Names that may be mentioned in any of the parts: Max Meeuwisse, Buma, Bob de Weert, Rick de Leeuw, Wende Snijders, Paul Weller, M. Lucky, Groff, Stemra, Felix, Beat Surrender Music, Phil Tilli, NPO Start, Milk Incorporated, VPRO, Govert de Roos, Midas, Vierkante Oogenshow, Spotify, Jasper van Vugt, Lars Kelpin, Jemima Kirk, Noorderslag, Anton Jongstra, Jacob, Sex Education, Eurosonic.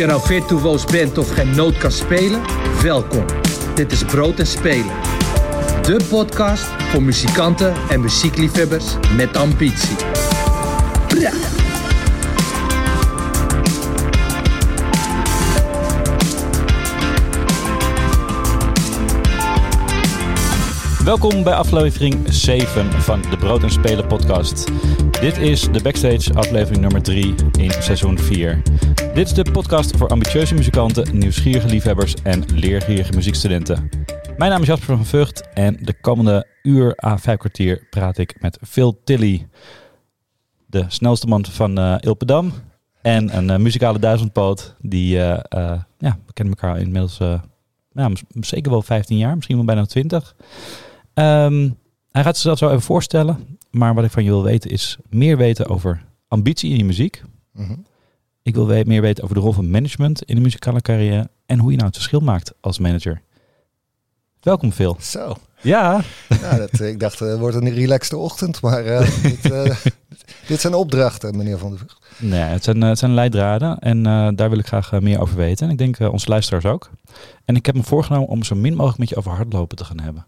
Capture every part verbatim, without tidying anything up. je nou virtuoos bent of geen noot kan spelen, welkom. Dit is Brood en Spelen. De podcast voor muzikanten en muziekliefhebbers met ambitie. Bra! Welkom bij aflevering zeven van de Brood en Spelen podcast. Dit is de Backstage aflevering nummer drie in seizoen vier. Dit is de podcast voor ambitieuze muzikanten, nieuwsgierige liefhebbers en leergierige muziekstudenten. Mijn naam is Jasper van Vugt en de komende uur à vijf kwartier praat ik met Phil Tilli, de snelste man van uh, Ilpendam en een uh, muzikale duizendpoot die, uh, uh, ja, we kennen elkaar inmiddels uh, nou, zeker wel vijftien jaar, misschien wel bijna twintig. Um, hij gaat zichzelf zo even voorstellen, maar wat ik van je wil weten is meer weten over ambitie in je muziek. Mm-hmm. Ik wil we- meer weten over de rol van management in de muzikale carrière en hoe je nou het verschil maakt als manager. Welkom Phil. Zo. Ja. Nou, dat, ik dacht, het wordt een relaxte ochtend, maar uh, dit, uh, dit zijn opdrachten, meneer Van der Vugt. Nee, het zijn, het zijn leidraden en uh, daar wil ik graag uh, meer over weten. En ik denk uh, onze luisteraars ook. En ik heb me voorgenomen om zo min mogelijk met je over hardlopen te gaan hebben.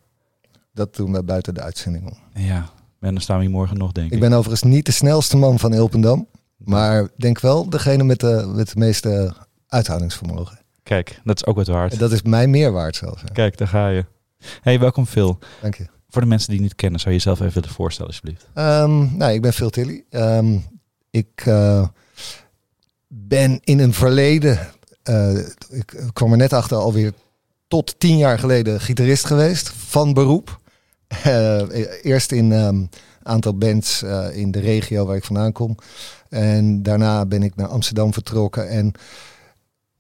Dat doen we buiten de uitzending om. Ja, en dan staan we hier morgen nog, denk ik. Ik ben overigens niet de snelste man van Ilpendam. Maar denk wel degene met de, met het meeste uithoudingsvermogen. Kijk, dat is ook wat waard. En dat is mij meer waard zelfs. Hè. Kijk, daar ga je. Hey, welkom Phil. Dank je. Voor de mensen die je niet kennen, zou je jezelf even willen voorstellen alsjeblieft? Um, nou, ik ben Phil Tilli. Um, ik uh, ben in een verleden, uh, ik kwam er net achter, alweer tot tien jaar geleden gitarist geweest. Van beroep. Uh, eerst in een um, aantal bands uh, in de regio waar ik vandaan kom. En daarna ben ik naar Amsterdam vertrokken en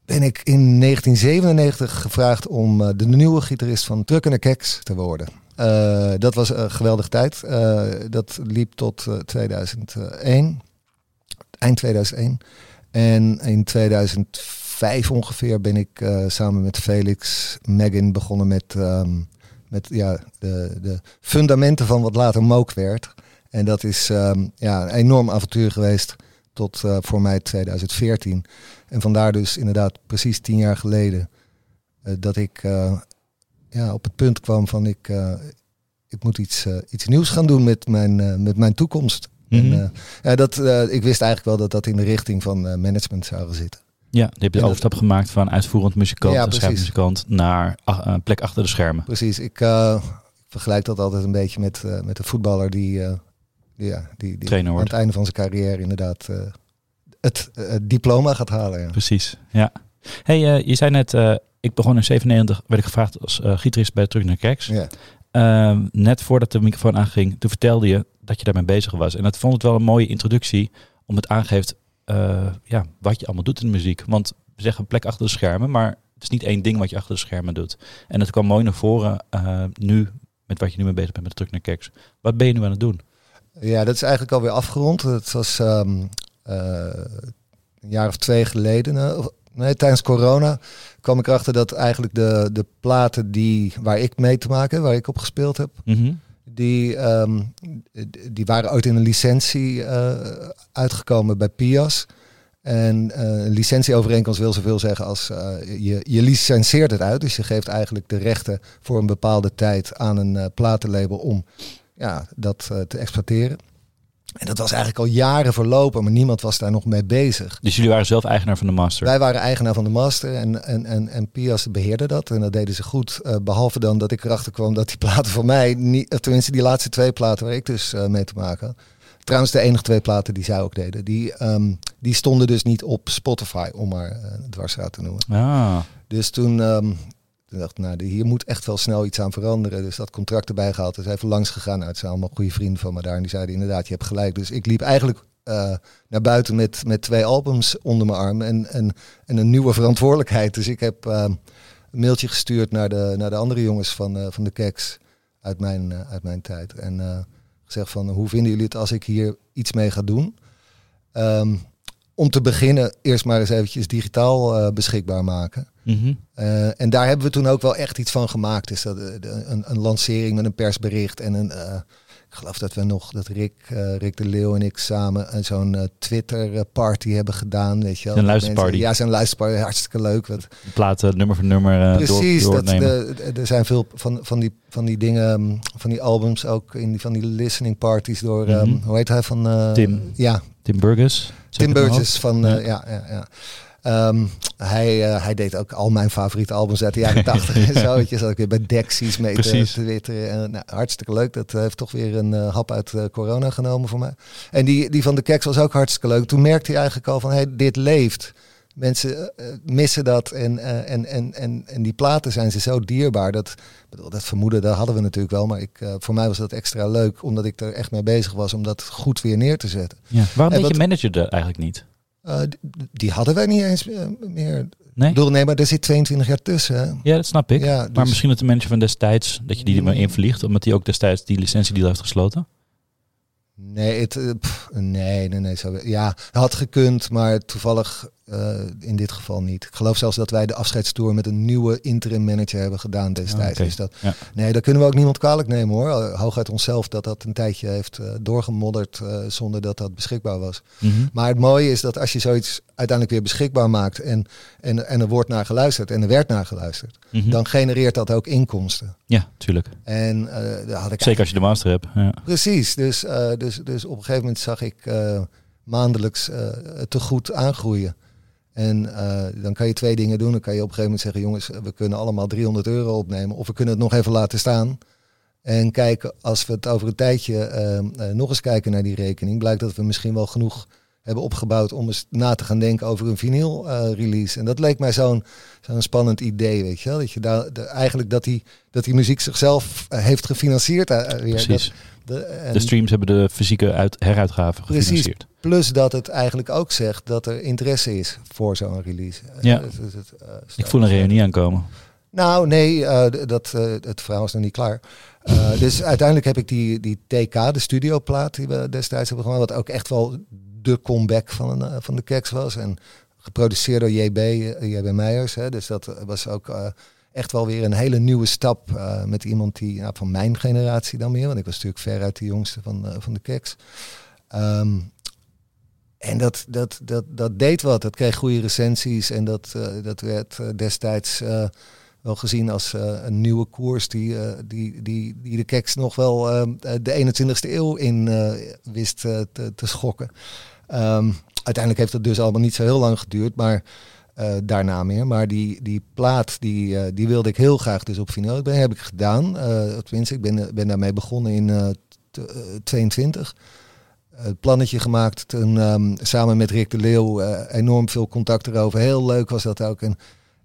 ben ik in negentien zevenennegentig gevraagd om uh, de nieuwe gitarist van Tröckeler Kecks te worden. Uh, dat was een geweldige tijd. Uh, dat liep tot uh, tweeduizend één. Eind tweeduizend één. En in tweeduizend vijf ongeveer ben ik uh, samen met Felix Megan begonnen met, um, met ja, de, de fundamenten van wat later Moke werd. En dat is um, ja, een enorm avontuur geweest tot uh, voor mij tweeduizend veertien. En vandaar dus inderdaad precies tien jaar geleden uh, dat ik uh, ja, op het punt kwam van ik, uh, ik moet iets, uh, iets nieuws gaan doen met mijn, uh, met mijn toekomst. Mm-hmm. En, uh, ja, dat, uh, ik wist eigenlijk wel dat dat in de richting van uh, management zou gaan zitten. Ja, die heb je de overstap dat... gemaakt van uitvoerend muzikant, ja, schrijfmuzikant naar ach, uh, plek achter de schermen. Precies, ik uh, vergelijk dat altijd een beetje met, uh, met een voetballer die... Uh, Ja, die, die aan het einde van zijn carrière inderdaad uh, het uh, diploma gaat halen. Ja. Precies, ja. Hey, uh, je zei net, uh, ik begon in zevenennegentig, werd ik gevraagd als uh, gitarist bij Tröckeler Kecks. Ja. Uh, net voordat de microfoon aanging, toen vertelde je dat je daarmee bezig was. En dat vond het wel een mooie introductie, om het aangeeft uh, ja, wat je allemaal doet in de muziek. Want we zeggen plek achter de schermen, maar het is niet één ding wat je achter de schermen doet. En dat kwam mooi naar voren uh, nu, met wat je nu mee bezig bent met Tröckeler Kecks. Wat ben je nu aan het doen? Ja, dat is eigenlijk alweer afgerond. Het was um, uh, een jaar of twee geleden. Uh, nee, tijdens corona kwam ik erachter dat eigenlijk de, de platen die waar ik mee te maken, waar ik op gespeeld heb, mm-hmm. die, um, die waren ooit in een licentie uh, uitgekomen bij Pias. En uh, een licentieovereenkomst wil zoveel zeggen als uh, je, je licentieert het uit. Dus je geeft eigenlijk de rechten voor een bepaalde tijd aan een uh, platenlabel om... Ja, dat uh, te exploiteren. En dat was eigenlijk al jaren verlopen, maar niemand was daar nog mee bezig. Dus jullie waren zelf eigenaar van de master? Wij waren eigenaar van de master en, en, en, en Pias beheerde dat. En dat deden ze goed, uh, behalve dan dat ik erachter kwam dat die platen van mij... niet, tenminste, die laatste twee platen waar ik dus uh, mee te maken had. Trouwens, de enige twee platen die zij ook deden. Die, um, die stonden dus niet op Spotify, om maar uh, dwarsraad te noemen. Ah. Dus toen... Um, Ik dacht, nou, hier moet echt wel snel iets aan veranderen. Dus dat contract erbij gehaald. Dus even langs gegaan. Nou, het zijn allemaal goede vrienden van me daar. En die zeiden inderdaad, je hebt gelijk. Dus ik liep eigenlijk uh, naar buiten met, met twee albums onder mijn arm. En, en, en een nieuwe verantwoordelijkheid. Dus ik heb uh, een mailtje gestuurd naar de, naar de andere jongens van, uh, van de Kecks uit mijn, uh, uit mijn tijd. En uh, gezegd van, hoe vinden jullie het als ik hier iets mee ga doen? Um, om te beginnen eerst maar eens eventjes digitaal uh, beschikbaar maken. Mm-hmm. Uh, en daar hebben we toen ook wel echt iets van gemaakt. Dus dat, de, een, een lancering met een persbericht en een... Uh, ik geloof dat we nog, dat Rick, uh, Rick de Leeuw en ik samen zo'n uh, Twitter-party hebben gedaan. Weet je wel. Een luisterparty. Ja, zo'n luisterparty. Hartstikke leuk. Wat... Platen, nummer voor nummer uh, precies, door, doornemen. Precies. Er zijn veel van, van, die, van die dingen, van die albums ook, in die, van die listening parties door, mm-hmm. um, hoe heet hij? Van, uh, Tim. Ja. Tim Burgess. Tim Burgess van, uh, ja, ja, ja. Um, hij, uh, hij deed ook al mijn favoriete albums uit de jaren tachtig en zo. Zat ik weer bij Dexy's mee Precies. te twitteren. En, nou, hartstikke leuk. Dat heeft toch weer een uh, hap uit uh, corona genomen voor mij. En die, die van de Kecks was ook hartstikke leuk. Toen merkte hij eigenlijk al van, hey, dit leeft. Mensen uh, missen dat. En, uh, en, en, en, en die platen zijn ze zo dierbaar. Dat, bedoel, dat vermoeden, dat hadden we natuurlijk wel. Maar ik, uh, voor mij was dat extra leuk. Omdat ik er echt mee bezig was om dat goed weer neer te zetten. Ja. Waarom deed je manager dat eigenlijk niet? Uh, die, die hadden wij niet eens uh, meer. Nee? Ik bedoel, nee, maar er zit tweeëntwintig jaar tussen. Hè? Ja, dat snap ik. Ja, dus... Maar misschien dat de manager van destijds, dat je die er maar in verliegt, omdat die ook destijds die licentiedeal heeft gesloten? Nee, het, uh, pff, nee, nee, nee. Zo, ja, had gekund, maar toevallig uh, in dit geval niet. Ik geloof zelfs dat wij de afscheidstour met een nieuwe interim manager hebben gedaan destijds. Oh, okay. Dus dat, ja. Nee, daar kunnen we ook niemand kwalijk nemen hoor. Hooguit onszelf dat dat een tijdje heeft uh, doorgemodderd uh, zonder dat dat beschikbaar was. Mm-hmm. Maar het mooie is dat als je zoiets uiteindelijk weer beschikbaar maakt en, en, en er wordt naar geluisterd en er werd naar geluisterd, mm-hmm. dan genereert dat ook inkomsten. Ja, tuurlijk. En, uh, daar had ik Zeker eigenlijk... als je de master hebt. Ja. Precies, dus, uh, dus, dus op een gegeven moment zag ik uh, maandelijks uh, te goed aangroeien. En uh, dan kan je twee dingen doen. Dan kan je op een gegeven moment zeggen, jongens, we kunnen allemaal driehonderd euro opnemen. Of we kunnen het nog even laten staan. En kijken, als we het over een tijdje uh, uh, nog eens kijken naar die rekening, blijkt dat we misschien wel genoeg hebben opgebouwd om eens na te gaan denken over een vinyl uh, release. En dat leek mij zo'n, zo'n spannend idee, weet je wel. Dat je daar de, eigenlijk dat die, dat die muziek zichzelf uh, heeft gefinancierd. Uh, weer. Precies. Dat, de, en de streams hebben de fysieke uit, heruitgaven gefinancierd. Precies. Plus dat het eigenlijk ook zegt dat er interesse is voor zo'n release. Ja. Uh, het, het, uh, Ik voel een reunie aankomen. Nou, nee, uh, dat, uh, het verhaal is nog niet klaar. Uh, dus uiteindelijk heb ik die, die T K, de studioplaat die we destijds hebben gemaakt, wat ook echt wel de comeback van, uh, van de Kecks was. En geproduceerd door J B, uh, J B Meijers. Hè, dus dat was ook uh, echt wel weer een hele nieuwe stap uh, met iemand die nou, van mijn generatie dan meer, want ik was natuurlijk veruit de jongste van, uh, van de Kecks. Um, En dat, dat, dat, dat deed wat. Dat kreeg goede recensies. En dat, uh, dat werd destijds uh, wel gezien als uh, een nieuwe koers die, uh, die, die, die de Kecks nog wel uh, de eenentwintigste eeuw in uh, wist uh, te, te schokken. Um, uiteindelijk heeft dat dus allemaal niet zo heel lang geduurd. Maar uh, daarna meer. Maar die, die plaat die, uh, die wilde ik heel graag dus op vinyl. Dat heb ik gedaan. Uh, tenminste, ik ben, ben daarmee begonnen in uh, t- uh, tweeëntwintig. Het plannetje gemaakt, toen um, samen met Rick de Leeuw uh, enorm veel contact erover. Heel leuk was dat ook. En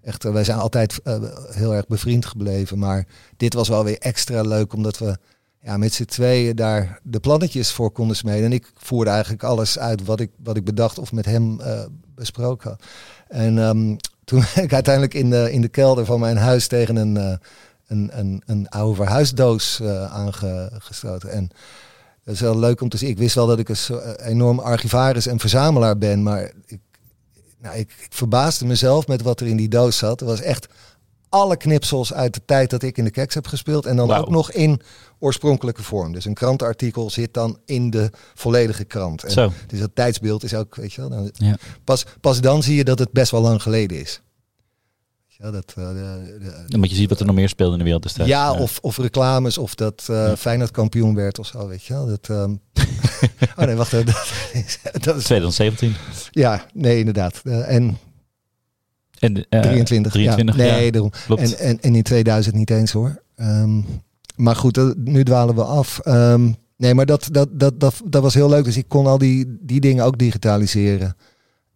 echt, uh, wij zijn altijd uh, heel erg bevriend gebleven. Maar dit was wel weer extra leuk, omdat we ja, met z'n tweeën daar de plannetjes voor konden smeden. En ik voerde eigenlijk alles uit wat ik, wat ik bedacht of met hem uh, besproken had. En um, toen ben ik uiteindelijk in de, in de kelder van mijn huis tegen een, uh, een, een, een oude verhuisdoos uh, aangestoten. En dat is wel leuk om te zien. Ik wist wel dat ik een enorm archivaris en verzamelaar ben. Maar ik, nou, ik, ik verbaasde mezelf met wat er in die doos zat. Er was echt alle knipsels uit de tijd dat ik in de Kecks heb gespeeld. En dan wow. ook nog in oorspronkelijke vorm. Dus een krantenartikel zit dan in de volledige krant. En Zo. Dus dat tijdsbeeld is ook, weet je wel. Nou, ja. pas, pas dan zie je dat het best wel lang geleden is. Ja, dat, uh, de, de, ja, maar je ziet wat er nog meer speelde in de wereld destijds. Ja, ja. Of, of reclames, of dat uh, ja. Feyenoord kampioen werd of zo, weet je wel. Dat, um... oh nee, wacht. Dat is, dat is... tweeduizend zeventien. Ja, nee, inderdaad. Uh, en en uh, drieëntwintig. drieëntwintig, ja. Nee, ja, daarom. En, en, en in tweeduizend niet eens hoor. Um, maar goed, dat, nu dwalen we af. Um, nee, maar dat, dat, dat, dat, dat was heel leuk. Dus ik kon al die, die dingen ook digitaliseren.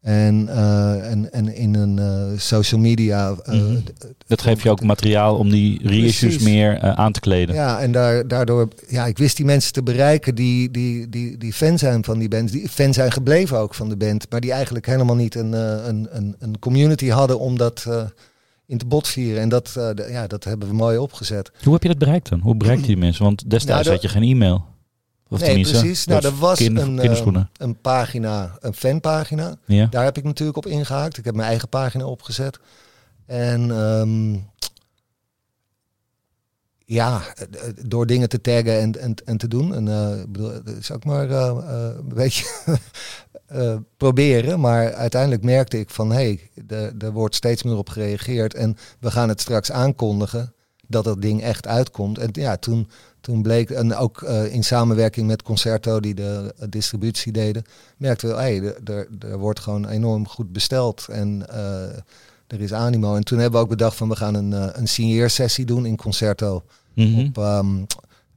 En, uh, en, en in een uh, social media... Uh, mm-hmm. Dat geeft je ook materiaal om die reissues meer uh, aan te kleden. Ja, en daar, daardoor... Ja, ik wist die mensen te bereiken die, die, die, die fan zijn van die band. Die fan zijn gebleven ook van de band. Maar die eigenlijk helemaal niet een, uh, een, een, een community hadden om dat uh, in te botvieren. En dat, uh, d- ja, dat hebben we mooi opgezet. Hoe heb je dat bereikt dan? Hoe bereikte die mensen? Want destijds nou, dat... had je geen e-mail. Of nee, precies. Nou, er was kinder, een, uh, een pagina, een fanpagina. Ja. Daar heb ik natuurlijk op ingehaakt. Ik heb mijn eigen pagina opgezet. En um, ja, door dingen te taggen en, en, en te doen. En uh, bedoel, zou ik maar uh, uh, een beetje uh, proberen. Maar uiteindelijk merkte ik van, hé, hey, er wordt steeds meer op gereageerd. En we gaan het straks aankondigen dat dat ding echt uitkomt. En ja, toen, toen bleek, en ook uh, in samenwerking met Concerto die de uh, distributie deden, merkten we, hé, hey, er wordt gewoon enorm goed besteld. En uh, er is animo. En toen hebben we ook bedacht van, we gaan een, uh, een signeersessie doen in Concerto. Mm-hmm. Op um,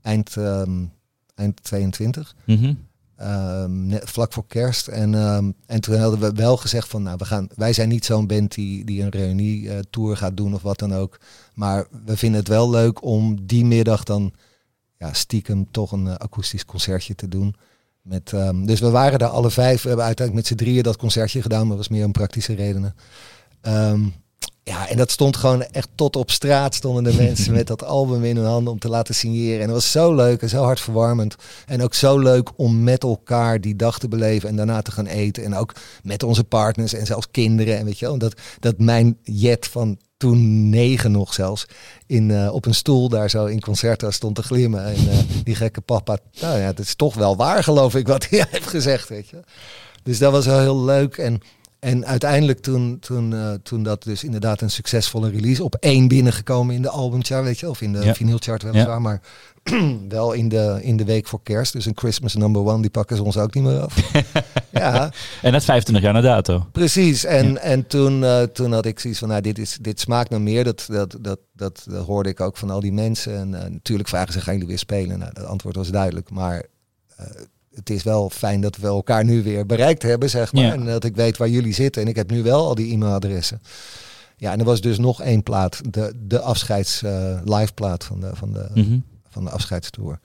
eind, um, eind tweeëntwintig. Mm-hmm. Um, net, vlak voor kerst. En, um, en toen hadden we wel gezegd van, nou, we gaan, wij zijn niet zo'n band die, die een reunie-tour gaat doen of wat dan ook. Maar we vinden het wel leuk om die middag dan ja, stiekem toch een uh, akoestisch concertje te doen. Met, um, dus we waren daar alle vijf. We hebben uiteindelijk met z'n drieën dat concertje gedaan, maar dat was meer om praktische redenen. Um, ja, en dat stond gewoon echt tot op straat, stonden de mensen met dat album in hun handen om te laten signeren. En dat was zo leuk en zo hartverwarmend. En ook zo leuk om met elkaar die dag te beleven en daarna te gaan eten. En ook met onze partners en zelfs kinderen. En weet je wel, dat, dat mijn jet van toen negen nog zelfs in, uh, op een stoel daar zo in Concerto stond te glimmen. En uh, die gekke papa, nou ja, het is toch wel waar, geloof ik, wat hij heeft gezegd, weet je. Dus dat was wel heel leuk. En En uiteindelijk toen, toen, uh, toen dat dus inderdaad een succesvolle release op één binnengekomen in de albumchart, weet je, of in de ja. vinylchart weliswaar, ja. maar wel in de, in de week voor kerst. Dus een Christmas number one, die pakken ze ons ook niet meer af. ja. En dat vijfentwintig jaar na dato. Precies. En, ja. en toen, uh, toen had ik zoiets van, nou, dit, is, dit smaakt nog meer. Dat, dat, dat, dat, dat hoorde ik ook van al die mensen. En uh, natuurlijk vragen ze, gaan jullie weer spelen? Nou, het antwoord was duidelijk, maar Uh, het is wel fijn dat we elkaar nu weer bereikt hebben, zeg maar. Ja. En dat ik weet waar jullie zitten. En ik heb nu wel al die e-mailadressen. Ja, en er was dus nog één plaat. De, de afscheids uh, live plaat van de, van de, mm-hmm. van de afscheidstour.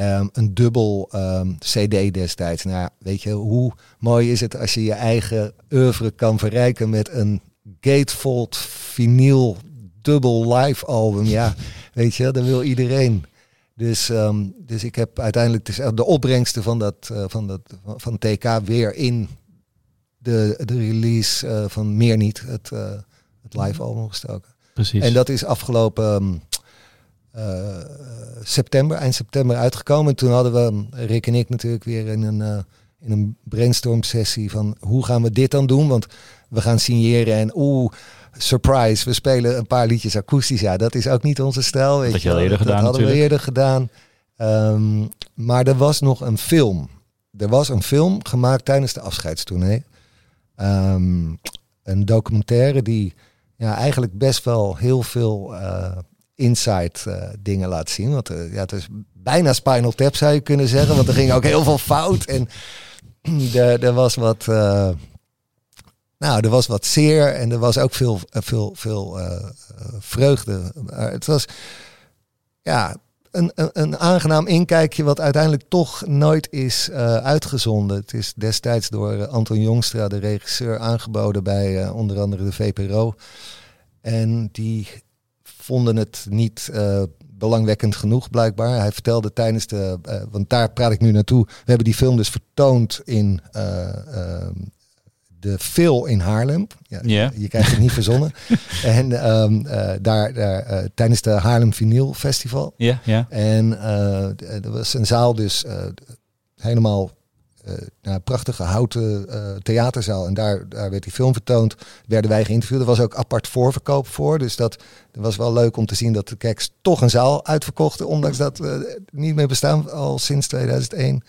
Um, een dubbel um, C D destijds. Nou, weet je, hoe mooi is het als je je eigen oeuvre kan verrijken met een gatefold vinyl dubbel live album. Ja, weet je, dat wil iedereen. Dus, um, dus ik heb uiteindelijk dus de opbrengsten van dat, uh, van dat van T K weer in de, de release uh, van Meer Niet, het, uh, het live album gestoken. Precies. En dat is afgelopen um, uh, september, eind september uitgekomen. En toen hadden we, Rick en ik natuurlijk weer in een, uh, in een brainstorm sessie van hoe gaan we dit dan doen? Want we gaan signeren en oeh, surprise, we spelen een paar liedjes akoestisch. Ja, dat is ook niet onze stijl. Weet dat je al eerder dat gedaan, hadden natuurlijk. we eerder gedaan. Um, maar er was nog een film. Er was een film gemaakt tijdens de afscheidstournee. Um, een documentaire die ja, eigenlijk best wel heel veel uh, inside uh, dingen laat zien. Want uh, ja, het is bijna Spinal Tap, zou je kunnen zeggen. Want er ging ook heel veel fout. En er, er was wat... Uh, Nou, er was wat zeer en er was ook veel, veel, veel uh, vreugde. Maar het was ja, een, een, een aangenaam inkijkje wat uiteindelijk toch nooit is uh, uitgezonden. Het is destijds door uh, Anton Jongstra, de regisseur, aangeboden bij uh, onder andere de V P R O. En die vonden het niet uh, belangwekkend genoeg, blijkbaar. Hij vertelde tijdens de... Uh, want daar praat ik nu naartoe. We hebben die film dus vertoond in... Uh, uh, de Phil in Haarlem. Ja, yeah. Je krijgt het niet verzonnen. en um, uh, daar, daar uh, tijdens de Haarlem Vinyl Festival. Ja, yeah, yeah. En uh, er was een zaal dus uh, helemaal uh, een prachtige houten uh, theaterzaal. En daar, daar werd die film vertoond. Werden wij geïnterviewd. Er was ook apart voorverkoop voor. Dus dat was wel leuk om te zien dat de Kecks toch een zaal uitverkochten. Ondanks dat we niet meer bestaan al sinds tweeduizend één.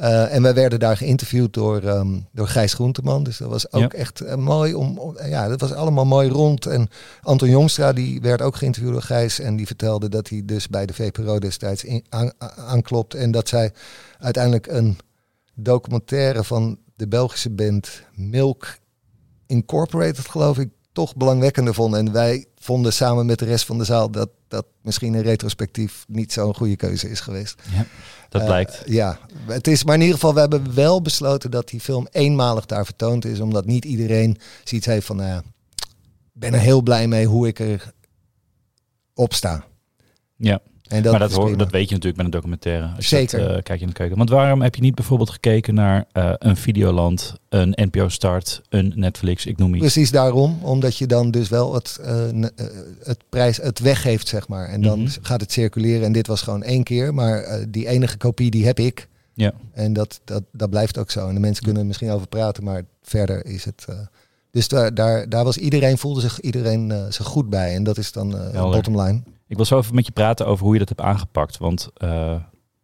Uh, en wij werden daar geïnterviewd door, um, door Gijs Groenteman. Dus dat was ook ja. echt uh, mooi. Om, om, ja, dat was allemaal mooi rond. En Anton Jongstra, die werd ook geïnterviewd door Gijs. En die vertelde dat hij dus bij de V P R O destijds in, aan, aanklopt. En dat zij uiteindelijk een documentaire van de Belgische band Milk Incorporated, geloof ik, toch belangwekkender vonden. En wij vonden samen met de rest van de zaal dat dat misschien in retrospectief niet zo'n goede keuze is geweest. Ja, dat uh, blijkt. Ja, het is maar in ieder geval, we hebben wel besloten dat die film eenmalig daar vertoond is, omdat niet iedereen zoiets heeft van, nou ja, ben er heel blij mee hoe ik er op sta. Ja. En dat maar dat, hoor, dat weet je natuurlijk met een documentaire. Als Zeker. Dat, uh, kijk je in de keuken. Want waarom heb je niet bijvoorbeeld gekeken naar uh, een Videoland, een N P O Start, een Netflix, ik noem iets. Precies daarom, omdat je dan dus wel het, uh, het prijs, het weggeeft, zeg maar. En dan mm-hmm. gaat het circuleren en dit was gewoon één keer. Maar uh, die enige kopie, die heb ik. Ja. En dat, dat, dat blijft ook zo. En de mensen kunnen er misschien over praten, maar verder is het... Uh, dus daar, daar, daar was iedereen, voelde zich iedereen uh, zich goed bij. En dat is dan uh, bottom line. Ik wil zo even met je praten over hoe je dat hebt aangepakt. Want uh,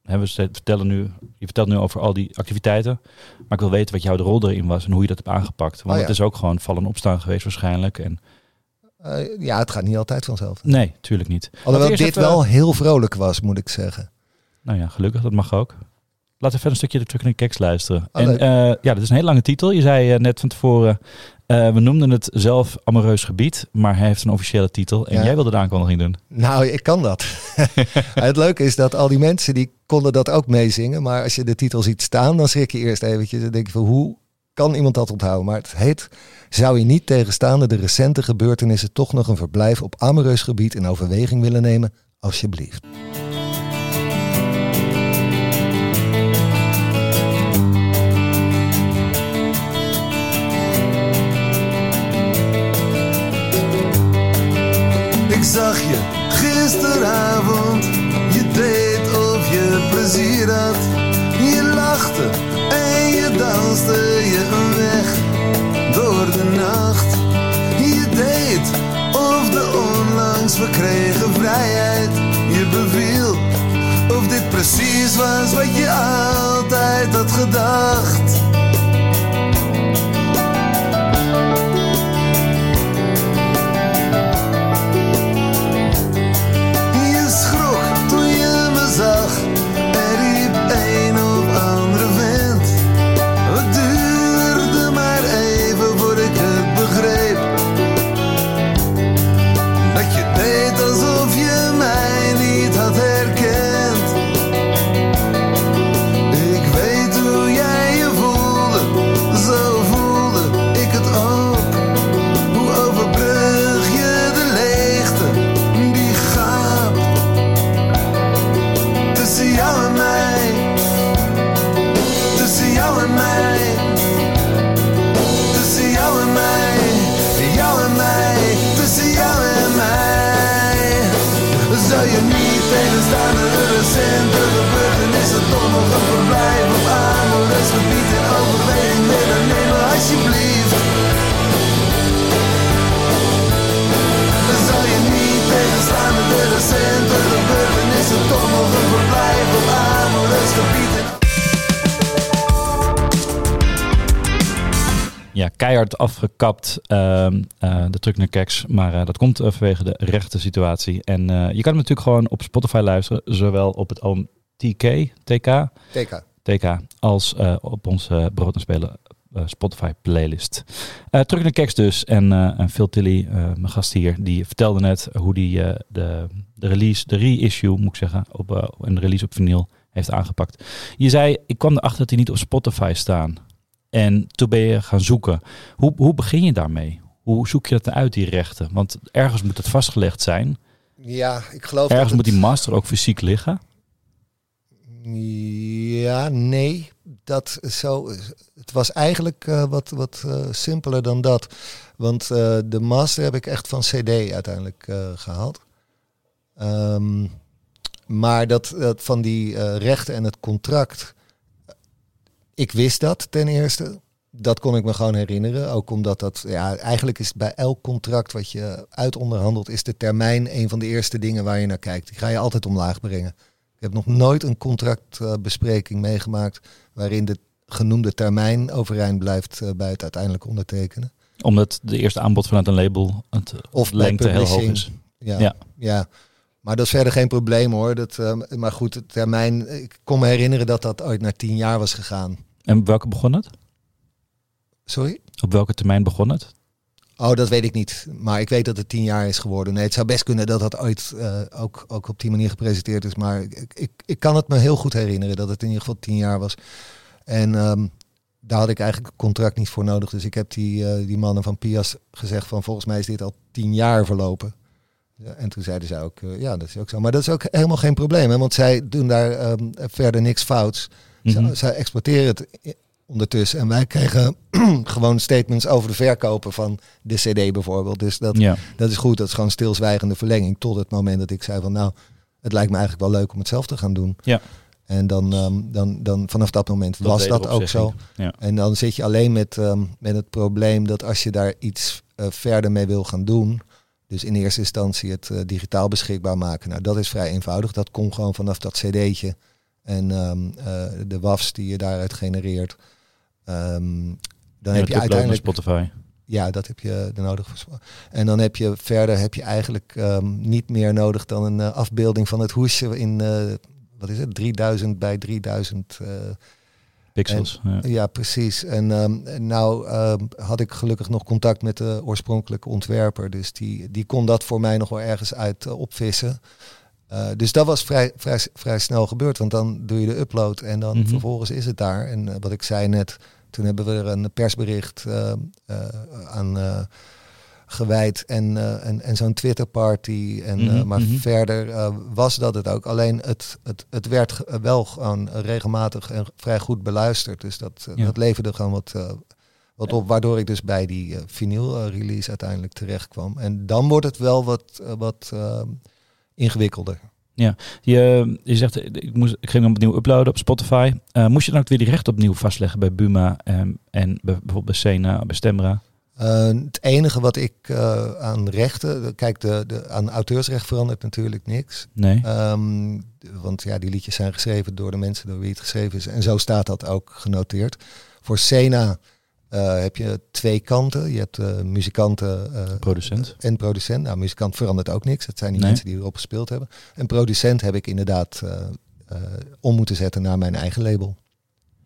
we vertellen nu, je vertelt nu over al die activiteiten. Maar ik wil weten wat jouw rol erin was en hoe je dat hebt aangepakt. Want oh ja. het is ook gewoon vallen en opstaan geweest waarschijnlijk. En... Uh, ja, het gaat niet altijd vanzelf. Nee, tuurlijk niet. Alhoewel dit het, uh... wel heel vrolijk was, moet ik zeggen. Nou ja, gelukkig, dat mag ook. Laten we even een stukje de Tröckeler Kecks luisteren. Oh, en, uh, ja, dat is een hele lange titel. Je zei uh, net van tevoren... Uh, we noemden het zelf Amoureus Gebied, maar hij heeft een officiële titel. En ja. jij wilde de aankondiging doen. Nou, ik kan dat. Het leuke is dat al die mensen, die konden dat ook meezingen. Maar als je de titel ziet staan, dan schrik je eerst eventjes. Dan denk je van, hoe kan iemand dat onthouden? Maar het heet, zou je niet tegenstaande de recente gebeurtenissen toch nog een verblijf op Amoureus Gebied in overweging willen nemen? Alsjeblieft. Ik zag je gisteravond, je deed of je plezier had. Je lachte en je danste je weg door de nacht. Je deed of de onlangs verkregen vrijheid je beviel. Of dit precies was wat je altijd had gedacht. Ja, keihard afgekapt, uh, uh, de Tröckeler Kecks. Maar uh, dat komt uh, vanwege de rechte situatie. En uh, je kan hem natuurlijk gewoon op Spotify luisteren. Zowel op het album T K, T K, T K. T K als uh, op onze Brood en Spelen uh, Spotify playlist. Uh, Tröckeler Kecks dus. En uh, Phil Tilli, uh, mijn gast hier, die vertelde net hoe die uh, de, de release, de reissue moet ik zeggen, op, uh, een release op vinyl heeft aangepakt. Je zei, ik kwam erachter dat die niet op Spotify staan. En toen ben je gaan zoeken. Hoe, hoe begin je daarmee? Hoe zoek je dat uit, die rechten? Want ergens moet het vastgelegd zijn. Ja, ik geloof ergens dat moet het... die master ook fysiek liggen. Ja, nee. Dat zo, het was eigenlijk uh, wat, wat uh, simpeler dan dat. Want uh, de master heb ik echt van C D uiteindelijk uh, gehaald. Um, maar dat, dat van die uh, rechten en het contract... Ik wist dat ten eerste. Dat kon ik me gewoon herinneren. Ook omdat dat, ja, eigenlijk is bij elk contract wat je uitonderhandelt, is de termijn een van de eerste dingen waar je naar kijkt. Die ga je altijd omlaag brengen. Ik heb nog nooit een contractbespreking uh, meegemaakt waarin de genoemde termijn overeind blijft uh, bij het uiteindelijk ondertekenen. Omdat de eerste aanbod vanuit een label het of lengte heel hoog is. Ja, ja. ja. Maar dat is verder geen probleem hoor. Dat, uh, maar goed, de termijn... Ik kon me herinneren dat dat ooit naar tien jaar was gegaan. En op welke begon het? Sorry? Op welke termijn begon het? Oh, dat weet ik niet. Maar ik weet dat het tien jaar is geworden. Nee, het zou best kunnen dat dat ooit uh, ook, ook op die manier gepresenteerd is. Maar ik, ik, ik kan het me heel goed herinneren dat het in ieder geval tien jaar was. En um, daar had ik eigenlijk een contract niet voor nodig. Dus ik heb die, uh, die mannen van Pias gezegd van volgens mij is dit al tien jaar verlopen. En toen zeiden zij ook, uh, ja, dat is ook zo. Maar dat is ook helemaal geen probleem, hè, want zij doen daar um, verder niks fouts. Mm-hmm. Zij, zij exporteren het ondertussen. En wij kregen gewoon statements over de verkopen van de C D bijvoorbeeld. Dus dat, ja. dat is goed, dat is gewoon stilzwijgende verlenging. Tot het moment dat ik zei van, nou, het lijkt me eigenlijk wel leuk om het zelf te gaan doen. Ja. En dan, um, dan, dan vanaf dat moment dat was dat ook zo. Ja. En dan zit je alleen met, um, met het probleem dat als je daar iets uh, verder mee wil gaan doen... Dus in eerste instantie het uh, digitaal beschikbaar maken. Nou, dat is vrij eenvoudig. Dat komt gewoon vanaf dat cd'tje. En um, uh, de W A F's die je daaruit genereert. Um, dan ja, heb je uiteindelijk... Spotify. Ja, dat heb je de nodig voor. En dan heb je verder heb je eigenlijk um, niet meer nodig dan een uh, afbeelding van het hoesje in... Uh, wat is het? drieduizend bij drieduizend... Uh, Pixels. En, ja. ja, precies. En um, nou uh, had ik gelukkig nog contact met de oorspronkelijke ontwerper. Dus die, die kon dat voor mij nog wel ergens uit uh, opvissen. Uh, dus dat was vrij, vrij, vrij snel gebeurd. Want dan doe je de upload en dan mm-hmm. vervolgens is het daar. En uh, wat ik zei net, toen hebben we er een persbericht uh, uh, aan uh, gewijd. En, uh, en, en zo'n Twitterparty. En, mm-hmm. uh, maar mm-hmm. verder uh, was dat het ook. Alleen het, het, het werd g- wel gewoon regelmatig en vrij goed beluisterd. Dus dat, uh, ja. dat leverde gewoon wat, uh, wat op. Waardoor ik dus bij die uh, vinyl release uiteindelijk terecht kwam. En dan wordt het wel wat, uh, wat uh, ingewikkelder. Ja, je, je zegt, ik, moest, ik ging hem opnieuw uploaden op Spotify. Uh, moest je dan ook weer die rechten opnieuw vastleggen bij Buma en, en bijvoorbeeld bij Sena, bij Stemra? Uh, het enige wat ik uh, aan rechten... Kijk, de, de, aan auteursrecht verandert natuurlijk niks. Nee. Um, want ja, die liedjes zijn geschreven door de mensen door wie het geschreven is. En zo staat dat ook genoteerd. Voor Sena uh, heb je twee kanten. Je hebt uh, muzikanten... Uh, producent. En producent. Nou, muzikant verandert ook niks. Dat zijn die nee. mensen die erop gespeeld hebben. En producent heb ik inderdaad uh, uh, om moeten zetten naar mijn eigen label.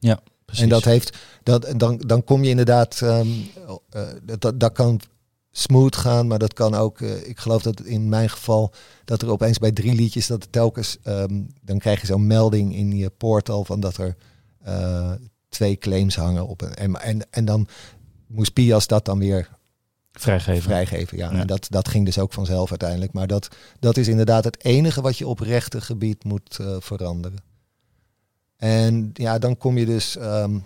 Ja. Precies. En dat heeft, dat, dan, dan kom je inderdaad, um, uh, dat, dat kan smooth gaan, maar dat kan ook, uh, ik geloof dat in mijn geval, dat er opeens bij drie liedjes, dat telkens, um, dan krijg je zo'n melding in je portal van dat er uh, twee claims hangen op een, en, en, en dan moest Pias dat dan weer vrijgeven. vrijgeven ja. Ja. En dat, dat ging dus ook vanzelf uiteindelijk, maar dat, dat is inderdaad het enige wat je op rechtengebied moet uh, veranderen. En ja, dan kom je dus... Um,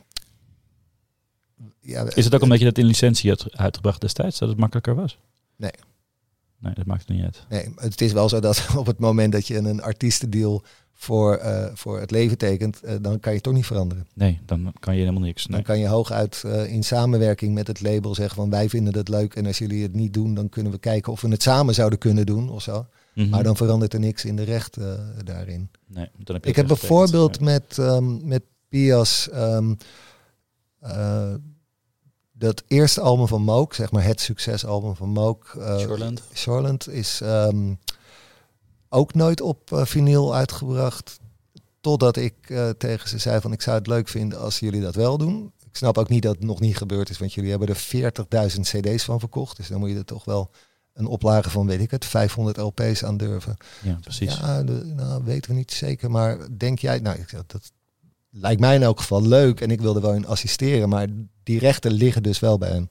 ja, is het ook omdat je dat in licentie had uitgebracht destijds, dat het makkelijker was? Nee. Nee, dat maakt het niet uit. Nee, het is wel zo dat op het moment dat je een artiestendeal voor, uh, voor het leven tekent, uh, dan kan je toch niet veranderen. Nee, dan kan je helemaal niks. Nee. Dan kan je hooguit uh, in samenwerking met het label zeggen van wij vinden het leuk en als jullie het niet doen, dan kunnen we kijken of we het samen zouden kunnen doen of zo. Mm-hmm. Maar dan verandert er niks in de rechten uh, daarin. Nee, dan heb je ik heb bijvoorbeeld ja. met, um, met Pias um, uh, dat eerste album van Moke, zeg maar het succesalbum van Moke. Uh, Shoreland. Shoreland is um, ook nooit op uh, vinyl uitgebracht. Totdat ik uh, tegen ze zei van ik zou het leuk vinden als jullie dat wel doen. Ik snap ook niet dat het nog niet gebeurd is, want jullie hebben er veertigduizend cd's van verkocht. Dus dan moet je er toch wel... een oplage van, weet ik het, vijfhonderd L P's aan durven. Ja, precies. Ja, de, nou, weten we niet zeker, maar denk jij... Nou, ik, dat lijkt mij in elk geval leuk en ik wilde wel in assisteren, maar die rechten liggen dus wel bij hem.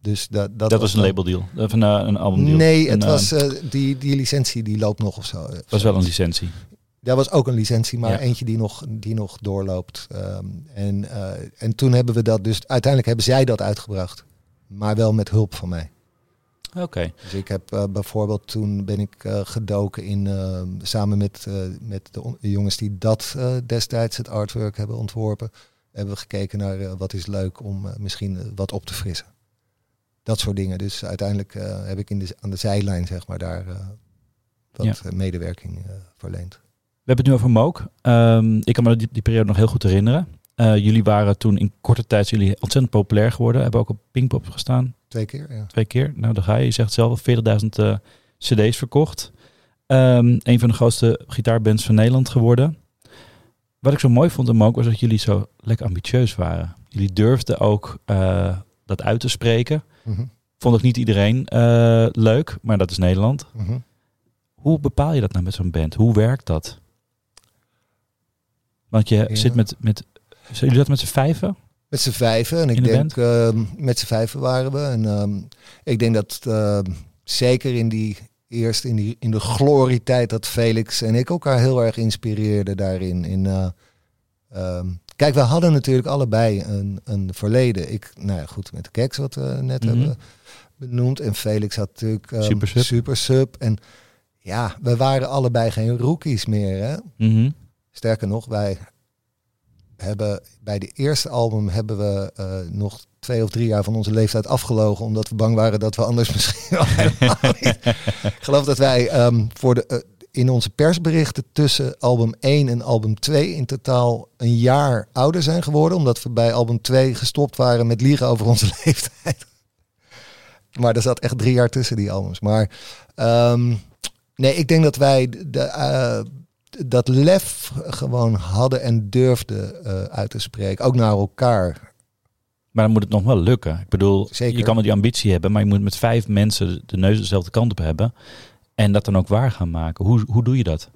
Dus dat, dat, dat was, was een labeldeal? Of een, een albumdeal? Nee, het een, was uh, die, die licentie die loopt nog of zo. Het was wel een licentie. Dat was ook een licentie, maar ja. eentje die nog, die nog doorloopt. Um, en, uh, en toen hebben we dat dus... Uiteindelijk hebben zij dat uitgebracht, maar wel met hulp van mij. Okay. Dus ik heb uh, bijvoorbeeld toen ben ik uh, gedoken in uh, samen met, uh, met de on- jongens die dat uh, destijds het artwork hebben ontworpen, hebben we gekeken naar uh, wat is leuk om uh, misschien uh, wat op te frissen. Dat soort dingen. Dus uiteindelijk uh, heb ik in de, aan de zijlijn zeg maar daar uh, wat ja. medewerking uh, verleend. We hebben het nu over Moke. Um, ik kan me die, die periode nog heel goed herinneren. Uh, jullie waren toen in korte tijd jullie ontzettend populair geworden. Hebben ook op Pinkpop gestaan. Twee keer, ja. Twee keer. Nou, daar ga je. Je zegt zelf veertigduizend uh, cd's verkocht. Um, een van de grootste gitaarbands van Nederland geworden. Wat ik zo mooi vond in Moke was dat jullie zo lekker ambitieus waren. Jullie durfden ook uh, dat uit te spreken. Mm-hmm. Vond ook niet iedereen uh, leuk, maar dat is Nederland. Mm-hmm. Hoe bepaal je dat nou met zo'n band? Hoe werkt dat? Want je ja. zit met... met Zijn jullie dat met z'n vijven? Met z'n vijven. En ik de denk, uh, met z'n vijven waren we. En uh, ik denk dat uh, zeker in die eerst in, die, in de glorietijd dat Felix en ik elkaar heel erg inspireerden daarin. In, uh, um, kijk, we hadden natuurlijk allebei een, een verleden. Ik, nou ja, goed, met de Keks wat we net mm-hmm. hebben benoemd. En Felix had natuurlijk um, super, sub. super sub. En ja, we waren allebei geen rookies meer. Hè? Mm-hmm. Sterker nog, wij hebben bij de eerste album hebben we uh, nog twee of drie jaar van onze leeftijd afgelogen, omdat we bang waren dat we anders misschien wel helemaal niet. Ik geloof dat wij um, voor de, uh, in onze persberichten tussen album één en album twee in totaal een jaar ouder zijn geworden, omdat we bij album twee gestopt waren met liegen over onze leeftijd. Maar er zat echt drie jaar tussen die albums. Maar um, nee, ik denk dat wij de, uh, dat lef gewoon hadden en durfden uh, uit te spreken, ook naar elkaar. Maar dan moet het nog wel lukken. Ik bedoel, Zeker. Je kan wel die ambitie hebben, maar je moet met vijf mensen de neus dezelfde kant op hebben en dat dan ook waar gaan maken. Hoe, hoe doe je dat?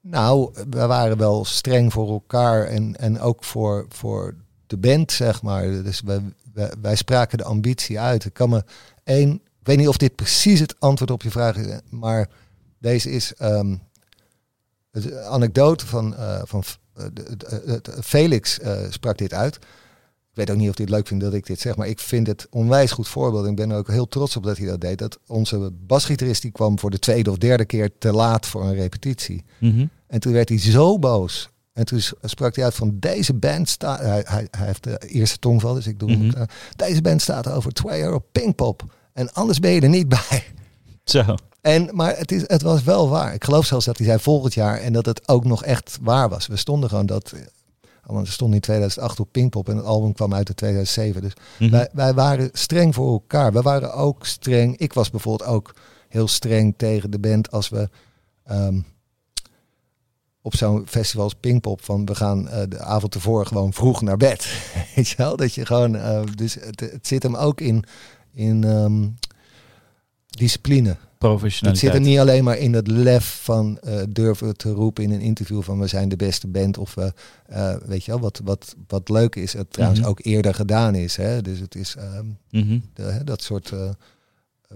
Nou, we waren wel streng voor elkaar en, en ook voor, voor de band, zeg maar. Dus wij, wij, wij spraken de ambitie uit. Ik kan me één, ik weet niet of dit precies het antwoord op je vraag is, maar deze is um, de anekdote van, uh, van uh, de, de, de, Felix uh, sprak dit uit. Ik weet ook niet of hij het leuk vindt dat ik dit zeg, maar ik vind het onwijs goed voorbeeld. Ik ben er ook heel trots op dat hij dat deed. Dat onze basgitarist, die kwam voor de tweede of derde keer te laat voor een repetitie. Mm-hmm. En toen werd hij zo boos. En toen sprak hij uit van deze band staat... Hij, hij, hij heeft de eerste tongval, dus ik doe mm-hmm. het. Deze band staat over twee jaar op Pinkpop. En anders ben je er niet bij. Zo. En, maar het, is, het was wel waar. Ik geloof zelfs dat hij zei volgend jaar en dat het ook nog echt waar was. We stonden gewoon dat... We stonden in tweeduizend acht op Pinkpop en het album kwam uit in tweeduizend zeven. Dus mm-hmm. wij, wij waren streng voor elkaar. We waren ook streng. Ik was bijvoorbeeld ook heel streng tegen de band als we um, op zo'n festival als Pinkpop van we gaan uh, de avond ervoor gewoon vroeg naar bed. Weet je wel? Dat je gewoon, uh, dus het, het zit hem ook in, in um, discipline. Het zit er niet alleen maar in het lef van uh, durven te roepen in een interview van we zijn de beste band of uh, uh, weet je wel, wat, wat, wat leuk is, het trouwens mm-hmm. ook eerder gedaan is. Hè? Dus het is um, mm-hmm. de, dat soort uh,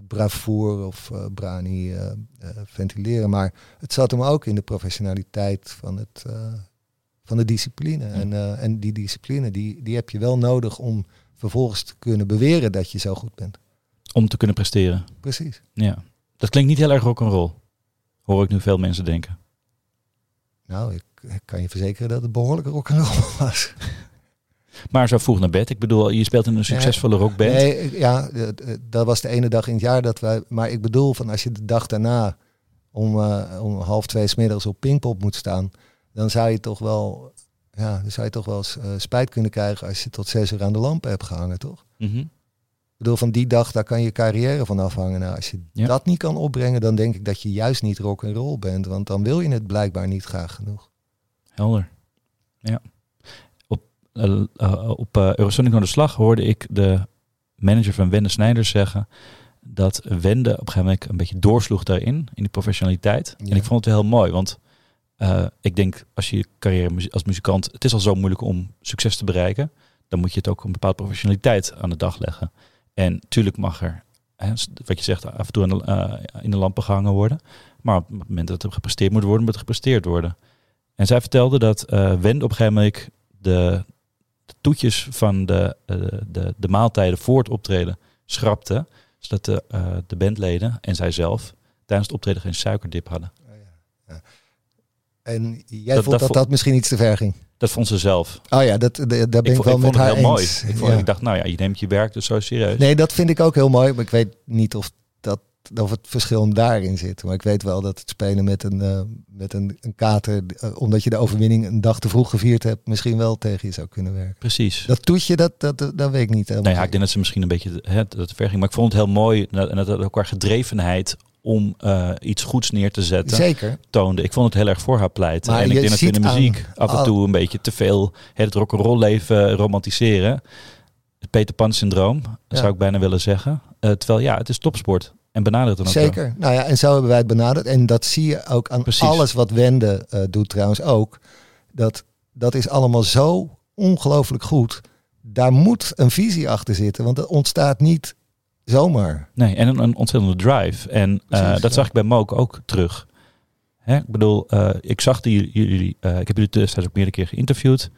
bravoer of uh, brani uh, uh, ventileren. Maar het zat hem ook in de professionaliteit van, het, uh, van de discipline. Mm-hmm. En, uh, en die discipline, die, die heb je wel nodig om vervolgens te kunnen beweren dat je zo goed bent. Om te kunnen presteren. Precies. Ja. Dat klinkt niet heel erg rock'n'roll, hoor ik nu veel mensen denken. Nou, ik, ik kan je verzekeren dat het behoorlijk rock'n'roll was. Maar zo vroeg naar bed, ik bedoel, je speelt in een succesvolle nee, rockband. Nee, ja, dat was de ene dag in het jaar dat wij... Maar ik bedoel, van als je de dag daarna om, uh, om half twee 's middags op Pinkpop moet staan... dan zou je toch wel, ja, dan zou je toch wel eens, uh, spijt kunnen krijgen als je tot zes uur aan de lampen hebt gehangen, toch? Mhm. Ik bedoel, van die dag, daar kan je carrière van afhangen. Nou, als je ja. dat niet kan opbrengen, dan denk ik dat je juist niet rock and roll bent. Want dan wil je het blijkbaar niet graag genoeg. Helder. Ja. Op, uh, uh, op uh, Eurosonic naar de slag hoorde ik de manager van Wende Snijders zeggen... dat Wende op een gegeven moment een beetje doorsloeg daarin, in die professionaliteit. Ja. En ik vond het heel mooi, want uh, ik denk als je carrière als muzikant... het is al zo moeilijk om succes te bereiken. Dan moet je het ook een bepaalde professionaliteit aan de dag leggen. En tuurlijk mag er, hè, wat je zegt, af en toe in de, uh, in de lampen gehangen worden. Maar op het moment dat het gepresteerd moet worden, moet het gepresteerd worden. En zij vertelde dat uh, Wend op een gegeven moment de, de toetjes van de, uh, de, de maaltijden voor het optreden schrapte. Zodat de, uh, de bandleden en zijzelf tijdens het optreden geen suikerdip hadden. Oh ja, ja. En jij dat, vond dat, dat dat misschien iets te ver ging? Dat vond ze zelf. Oh ja, dat, dat, dat ben ik, ik wel ik met haar heel mooi. Ik, vond, ja. ik dacht, nou ja, je neemt je werk dus zo serieus. Nee, dat vind ik ook heel mooi. Maar ik weet niet of, dat, of het verschil daarin zit. Maar ik weet wel dat het spelen met een, uh, met een, een kater... Uh, omdat je de overwinning een dag te vroeg gevierd hebt... misschien wel tegen je zou kunnen werken. Precies. Dat toetje, dat, dat, dat, dat weet ik niet. Nou ja, ik denk dat ze misschien een beetje hè, dat verging. Maar ik vond het heel mooi. En dat ook haar gedrevenheid... om uh, iets goeds neer te zetten, Zeker. toonde. Ik vond het heel erg voor haar pleiten. Maar en ik denk dat we in de muziek aan, af en toe een beetje te veel... het rock'n'roll leven romantiseren. Het Peter Pan syndroom, ja. zou ik bijna willen zeggen. Uh, terwijl ja, het is topsport. En benadert het dan ook. Zeker. Nou ja, en zo hebben wij het benaderd. En dat zie je ook aan Precies. alles wat Wende uh, doet trouwens ook. Dat, dat is allemaal zo ongelooflijk goed. Daar moet een visie achter zitten. Want dat ontstaat niet... zomaar. Nee, en een, een ontzettende drive. En Precies, uh, dat ja. zag ik bij Moke ook terug. Hè? Ik bedoel, uh, ik zag die jullie, uh, ik heb jullie destijds ook meerdere keer geïnterviewd.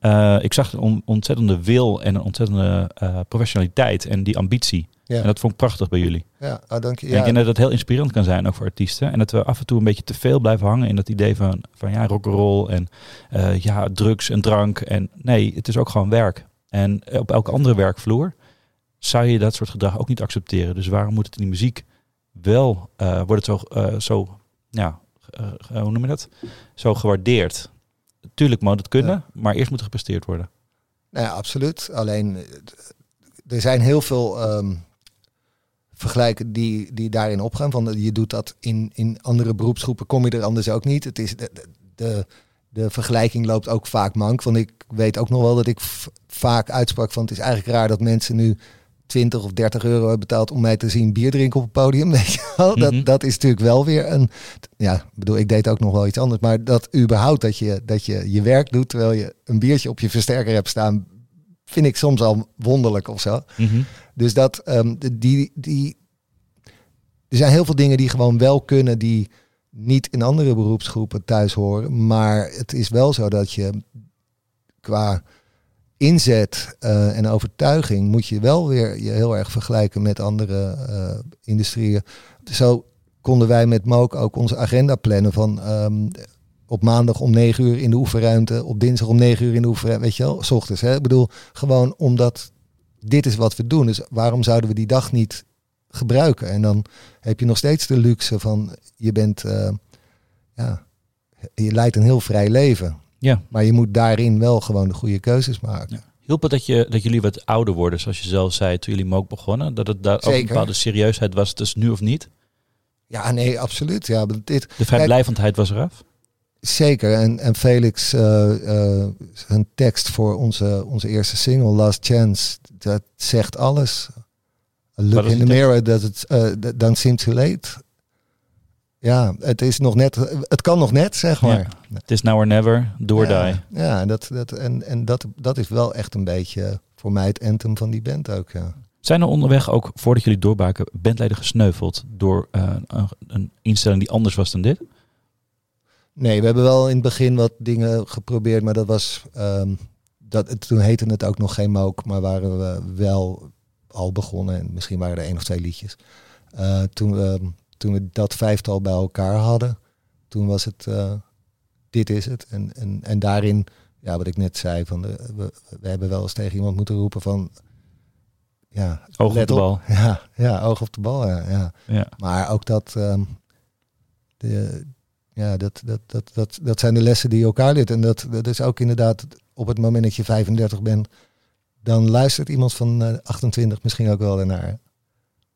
Uh, ik zag een ontzettende wil en een ontzettende uh, professionaliteit en die ambitie. Ja. En dat vond ik prachtig bij jullie. Ja, oh, dank je. Ja. Ik denk dat dat heel inspirerend kan zijn ook voor artiesten. En dat we af en toe een beetje te veel blijven hangen in dat idee van, van ja, rock'n'roll en uh, ja, drugs en drank. En nee, het is ook gewoon werk. En op elke andere werkvloer zou je dat soort gedrag ook niet accepteren. Dus waarom moet het in die muziek wel uh, wordt het zo, uh, zo ja, uh, hoe noem je dat? Zo gewaardeerd. Tuurlijk moet het kunnen, ja. maar eerst moet er gepresteerd worden. Nou ja, absoluut. Alleen, er zijn heel veel um, vergelijken die, die daarin opgaan. Van, je doet dat in, in andere beroepsgroepen, kom je er anders ook niet. Het is de, de, de vergelijking loopt ook vaak mank. Want ik weet ook nog wel dat ik v- vaak uitsprak van, het is eigenlijk raar dat mensen nu twintig of dertig euro hebben betaald om mij te zien bier drinken op het podium. Weet je wel? Mm-hmm. Dat, dat is natuurlijk wel weer een... Ja, bedoel, ik deed ook nog wel iets anders. Maar dat überhaupt dat je dat je, je werk doet terwijl je een biertje op je versterker hebt staan, vind ik soms al wonderlijk of zo. Mm-hmm. Dus dat... Um, die, die, er zijn heel veel dingen die gewoon wel kunnen, die niet in andere beroepsgroepen thuis horen. Maar het is wel zo dat je qua inzet uh, en overtuiging moet je wel weer je heel erg vergelijken met andere uh, industrieën. Zo konden wij met Moke ook onze agenda plannen van um, op maandag om negen uur in de oefenruimte, op dinsdag om negen uur in de oefenruimte, weet je wel, 's ochtends. Hè? Ik bedoel, gewoon omdat dit is wat we doen, dus waarom zouden we die dag niet gebruiken? En dan heb je nog steeds de luxe van, je bent, uh, ja, je leidt een heel vrij leven. Ja. Maar je moet daarin wel gewoon de goede keuzes maken. Ja. Hielp het dat, je, dat jullie wat ouder worden, zoals je zelf zei, toen jullie Moke begonnen? Dat het daar Zeker. ook een bepaalde serieusheid was, dus nu of niet? Ja, nee, absoluut. Ja, dit, de vrijblijvendheid was eraf? Zeker. En, en Felix, uh, uh, een tekst voor onze, onze eerste single, Last Chance, dat zegt alles. A look in the mirror, dat het dan seems too late. Ja, het is nog net, het kan nog net, zeg maar. Het is now or never, do or ja, die. Ja, dat, dat, en, en dat, dat is wel echt een beetje voor mij het anthem van die band ook. Ja. Zijn er onderweg ook, voordat jullie doorbaken, bandleden gesneuveld door uh, een, een instelling die anders was dan dit? Nee, we hebben wel in het begin wat dingen geprobeerd, maar dat was, um, dat, toen heette het ook nog geen Moke, maar waren we wel al begonnen en misschien waren er één of twee liedjes. Uh, toen we... Um, Toen we dat vijftal bij elkaar hadden, toen was het, uh, dit is het. En, en, en daarin, ja, wat ik net zei, van de, we, we hebben wel eens tegen iemand moeten roepen van, ja, oog op de bal. Op. Ja, ja, oog op de bal, ja. ja. ja. Maar ook dat, um, de, ja, dat, dat, dat, dat, dat zijn de lessen die je elkaar leert. En dat, dat is ook inderdaad, op het moment dat je vijfendertig bent, dan luistert iemand van uh, achtentwintig misschien ook wel ernaar.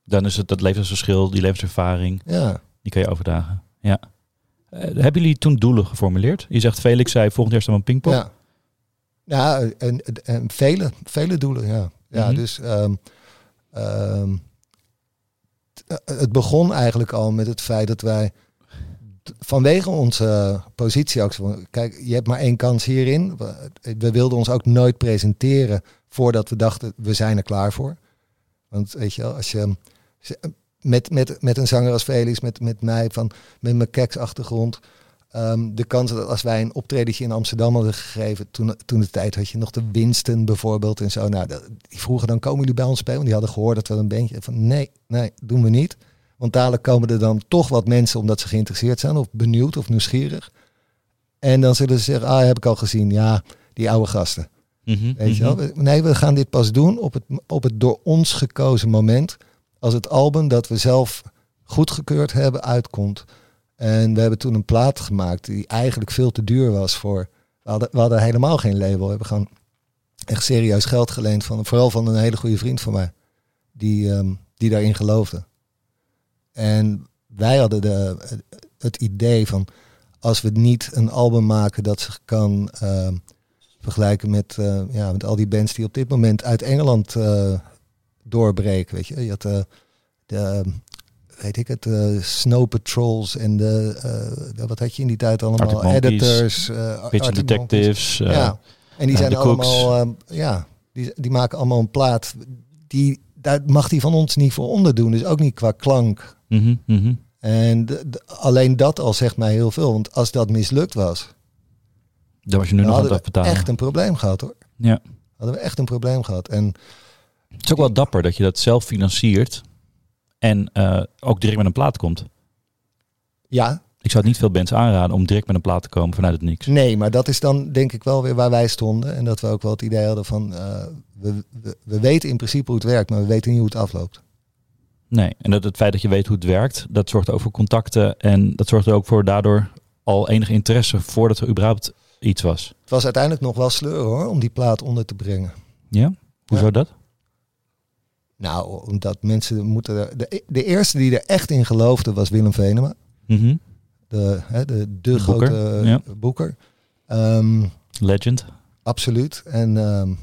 Dan is het dat levensverschil, die levenservaring, ja. die kan je overdragen. Ja. Uh, hebben jullie toen doelen geformuleerd? Je zegt, Felix zei, volgend jaar staan we een pingpong. Ja, ja en, en vele, vele doelen, ja. ja mm-hmm. Dus um, um, t- het begon eigenlijk al met het feit dat wij t- vanwege onze positie ook, kijk, je hebt maar één kans hierin. We, we wilden ons ook nooit presenteren voordat we dachten, we zijn er klaar voor. Want weet je wel, als je... Met, met, met een zanger als Felix, met, met mij, van, met mijn keksachtergrond. Um, de kans dat als wij een optredentje in Amsterdam hadden gegeven, toen, toen de tijd had je nog de Winston bijvoorbeeld en zo. Nou, die vroegen dan, komen jullie bij ons spelen? Want die hadden gehoord dat we een bandje van nee, nee, doen we niet. Want dadelijk komen er dan toch wat mensen omdat ze geïnteresseerd zijn of benieuwd of nieuwsgierig. En dan zullen ze zeggen, ah, heb ik al gezien, ja, die oude gasten. Mm-hmm, weet je wel? Mm-hmm. Nee, we gaan dit pas doen op het, op het door ons gekozen moment, als het album dat we zelf goedgekeurd hebben uitkomt. En we hebben toen een plaat gemaakt die eigenlijk veel te duur was voor... We hadden, we hadden helemaal geen label. We hebben gewoon echt serieus geld geleend. Van, vooral van een hele goede vriend van mij. Die, um, die daarin geloofde. En wij hadden de, het idee van, als we niet een album maken dat zich kan uh, vergelijken met, uh, ja, met al die bands die op dit moment uit Engeland... Uh, doorbreken, weet je. Je had uh, de, weet ik het, uh, Snow Patrols en de, uh, de, wat had je in die tijd allemaal? Monkeys, editors, uh, Pitch Detectives. Uh, ja, en die uh, zijn allemaal, uh, ja, die, die maken allemaal een plaat die daar mag hij van ons niet voor onderdoen. Dus ook niet qua klank. Mm-hmm, mm-hmm. En d- d- alleen dat al zegt mij heel veel. Want als dat mislukt was... Dan was je nu nog aan het afbetalen. Echt een probleem gehad hoor. Ja. Hadden we echt een probleem gehad. En het is ook wel dapper dat je dat zelf financiert. En uh, ook direct met een plaat komt. Ja. Ik zou het niet veel bands aanraden om direct met een plaat te komen vanuit het niks. Nee, maar dat is dan denk ik wel weer waar wij stonden. En dat we ook wel het idee hadden van... Uh, we, we, we weten in principe hoe het werkt, maar we weten niet hoe het afloopt. Nee, en dat het feit dat je weet hoe het werkt, dat zorgt ook voor contacten. En dat zorgt er ook voor daardoor al enig interesse voordat er überhaupt iets was. Het was uiteindelijk nog wel sleur hoor, om die plaat onder te brengen. Ja? Hoezo ja. dat? Nou, omdat mensen moeten... De, de eerste die er echt in geloofde was Willem Venema. Mm-hmm. De, hè, de, de, de grote boeker. Ja. boeker. Um, Legend. Absoluut. En um,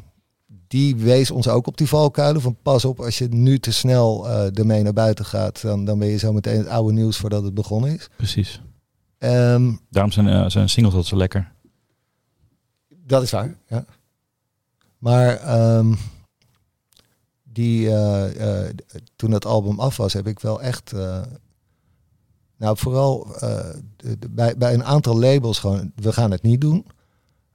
die wees ons ook op die valkuilen. Van pas op, als je nu te snel uh, ermee naar buiten gaat, dan, dan ben je zo meteen het oude nieuws voordat het begonnen is. Precies. Um, Daarom zijn, uh, zijn singles altijd zo lekker. Dat is waar, ja. Maar um, die, uh, uh, toen dat album af was, heb ik wel echt... Uh, Nou, vooral uh, de, de, bij, bij een aantal labels gewoon, we gaan het niet doen.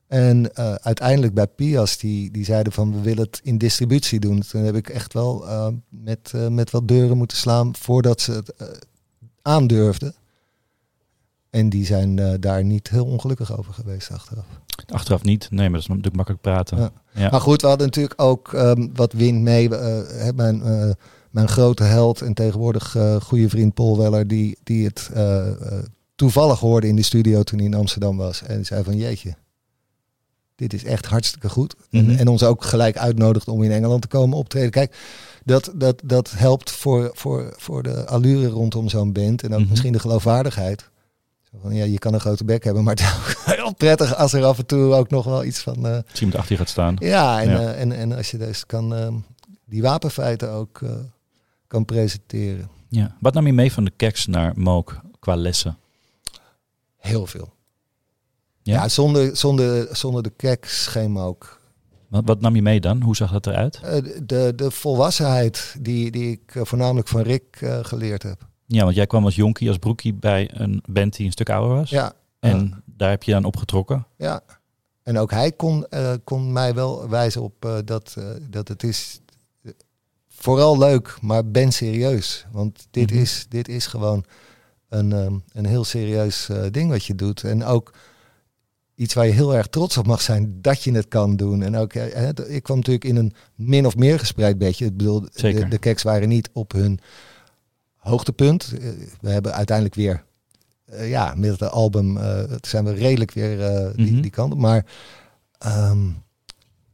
En uh, uiteindelijk bij Pias, die, die zeiden van, we willen het in distributie doen. Toen heb ik echt wel uh, met, uh, met wat deuren moeten slaan voordat ze het uh, aandurfden. En die zijn uh, daar niet heel ongelukkig over geweest achteraf. Achteraf niet, nee, maar dat is natuurlijk makkelijk praten. Ja. Ja. Maar goed, we hadden natuurlijk ook um, wat wind mee. Uh, mijn... Uh, Mijn grote held en tegenwoordig uh, goede vriend Paul Weller... die, die het uh, uh, toevallig hoorde in de studio toen hij in Amsterdam was. En zei van, jeetje, dit is echt hartstikke goed. Mm-hmm. En, en ons ook gelijk uitnodigde om in Engeland te komen optreden. Kijk, dat, dat, dat helpt voor, voor, voor de allure rondom zo'n band. En ook mm-hmm. misschien de geloofwaardigheid. Zo van, ja, je kan een grote bek hebben, maar het is ook heel prettig... als er af en toe ook nog wel iets van... Uh, misschien achter je gaat staan. Ja, en, ja. Uh, en, en als je dus kan uh, die wapenfeiten ook... Uh, kan presenteren. Ja. Wat nam je mee van de Kecks naar Moke qua lessen? Heel veel. Ja, ja zonder, zonder, zonder de Kecks geen Moke. Wat, wat nam je mee dan? Hoe zag dat eruit? Uh, de, de volwassenheid die, die ik uh, voornamelijk van Rick uh, geleerd heb. Ja, want jij kwam als jonkie, als broekie bij een band die een stuk ouder was. Ja. En uh. daar heb je dan opgetrokken. Ja. En ook hij kon, uh, kon mij wel wijzen op uh, dat, uh, dat het is... Vooral leuk, maar ben serieus. Want dit, mm-hmm. is, dit is gewoon een, um, een heel serieus uh, ding wat je doet. En ook iets waar je heel erg trots op mag zijn dat je het kan doen. En ook, he, ik kwam natuurlijk in een min of meer gespreid bedje. Ik bedoel, de, de Kecks waren niet op hun hoogtepunt. We hebben uiteindelijk weer, uh, ja, met het album uh, zijn we redelijk weer uh, mm-hmm. die, die kant op. Maar... Um,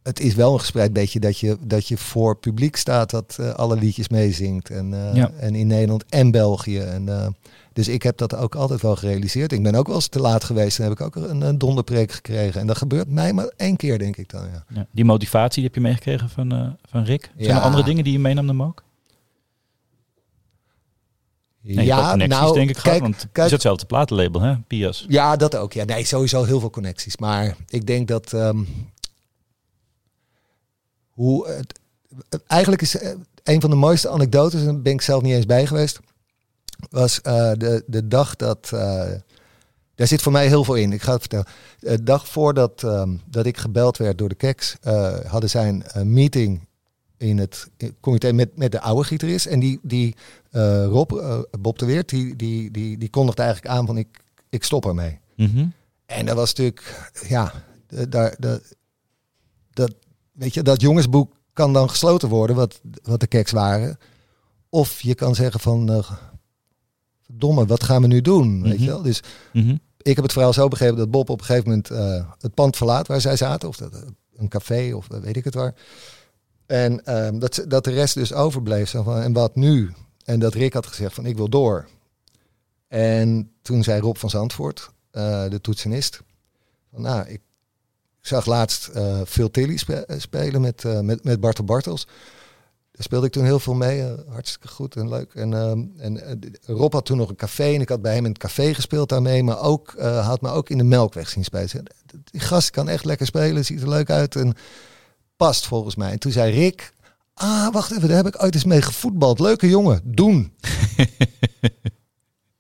Het is wel een gespreid beetje dat je, dat je voor publiek staat dat uh, alle liedjes meezingt. En, uh, ja. en in Nederland en België. En, uh, dus ik heb dat ook altijd wel gerealiseerd. Ik ben ook wel eens te laat geweest en heb ik ook een, een donderpreek gekregen. En dat gebeurt mij maar één keer, denk ik dan. Ja. Ja. Die motivatie die heb je meegekregen van, uh, van Rick. Zijn ja. er andere dingen die je meenam dan ook? Nee, ja, connecties nou, denk ik kijk, gehad, want kijk, het is hetzelfde platenlabel, hè? Pias. Ja, dat ook. Ja, nee, sowieso heel veel connecties. Maar ik denk dat... Um, Hoe het, eigenlijk is een van de mooiste anekdotes, en daar ben ik zelf niet eens bij geweest, was uh, de, de dag dat, uh, daar zit voor mij heel veel in, ik ga het vertellen. De dag voordat um, dat ik gebeld werd door de Kecks, uh, hadden zij een meeting in het comité met, met de oude gitarist. En die, die uh, Rob, uh, Bob de Weert, die, die, die, die kondigde eigenlijk aan van ik, ik stop ermee. Mm-hmm. En dat was natuurlijk, ja, daar... dat Weet je, dat jongensboek kan dan gesloten worden, wat, wat de Kecks waren. Of je kan zeggen van, uh, verdomme, wat gaan we nu doen? Mm-hmm. Weet je wel? Dus mm-hmm. ik heb het verhaal zo begrepen dat Bob op een gegeven moment uh, het pand verlaat waar zij zaten. Of dat, uh, een café of uh, weet ik het waar. En uh, dat, dat de rest dus overbleef. Zo van, en wat nu? En dat Rick had gezegd van, ik wil door. En toen zei Rob van Zandvoort, uh, de toetsenist, van nou, ik... Ik zag laatst uh, Phil Tilli spe- spelen met, uh, met, met Bartel Bartels. Daar speelde ik toen heel veel mee. Uh, hartstikke goed en leuk. En, uh, en uh, Rob had toen nog een café. En ik had bij hem in het café gespeeld daarmee. Maar ook uh, had me ook in de Melkweg zien spelen. Die gast kan echt lekker spelen. Ziet er leuk uit. En past volgens mij. En toen zei Rick... Ah, wacht even, daar heb ik ooit eens mee gevoetbald. Leuke jongen, doen.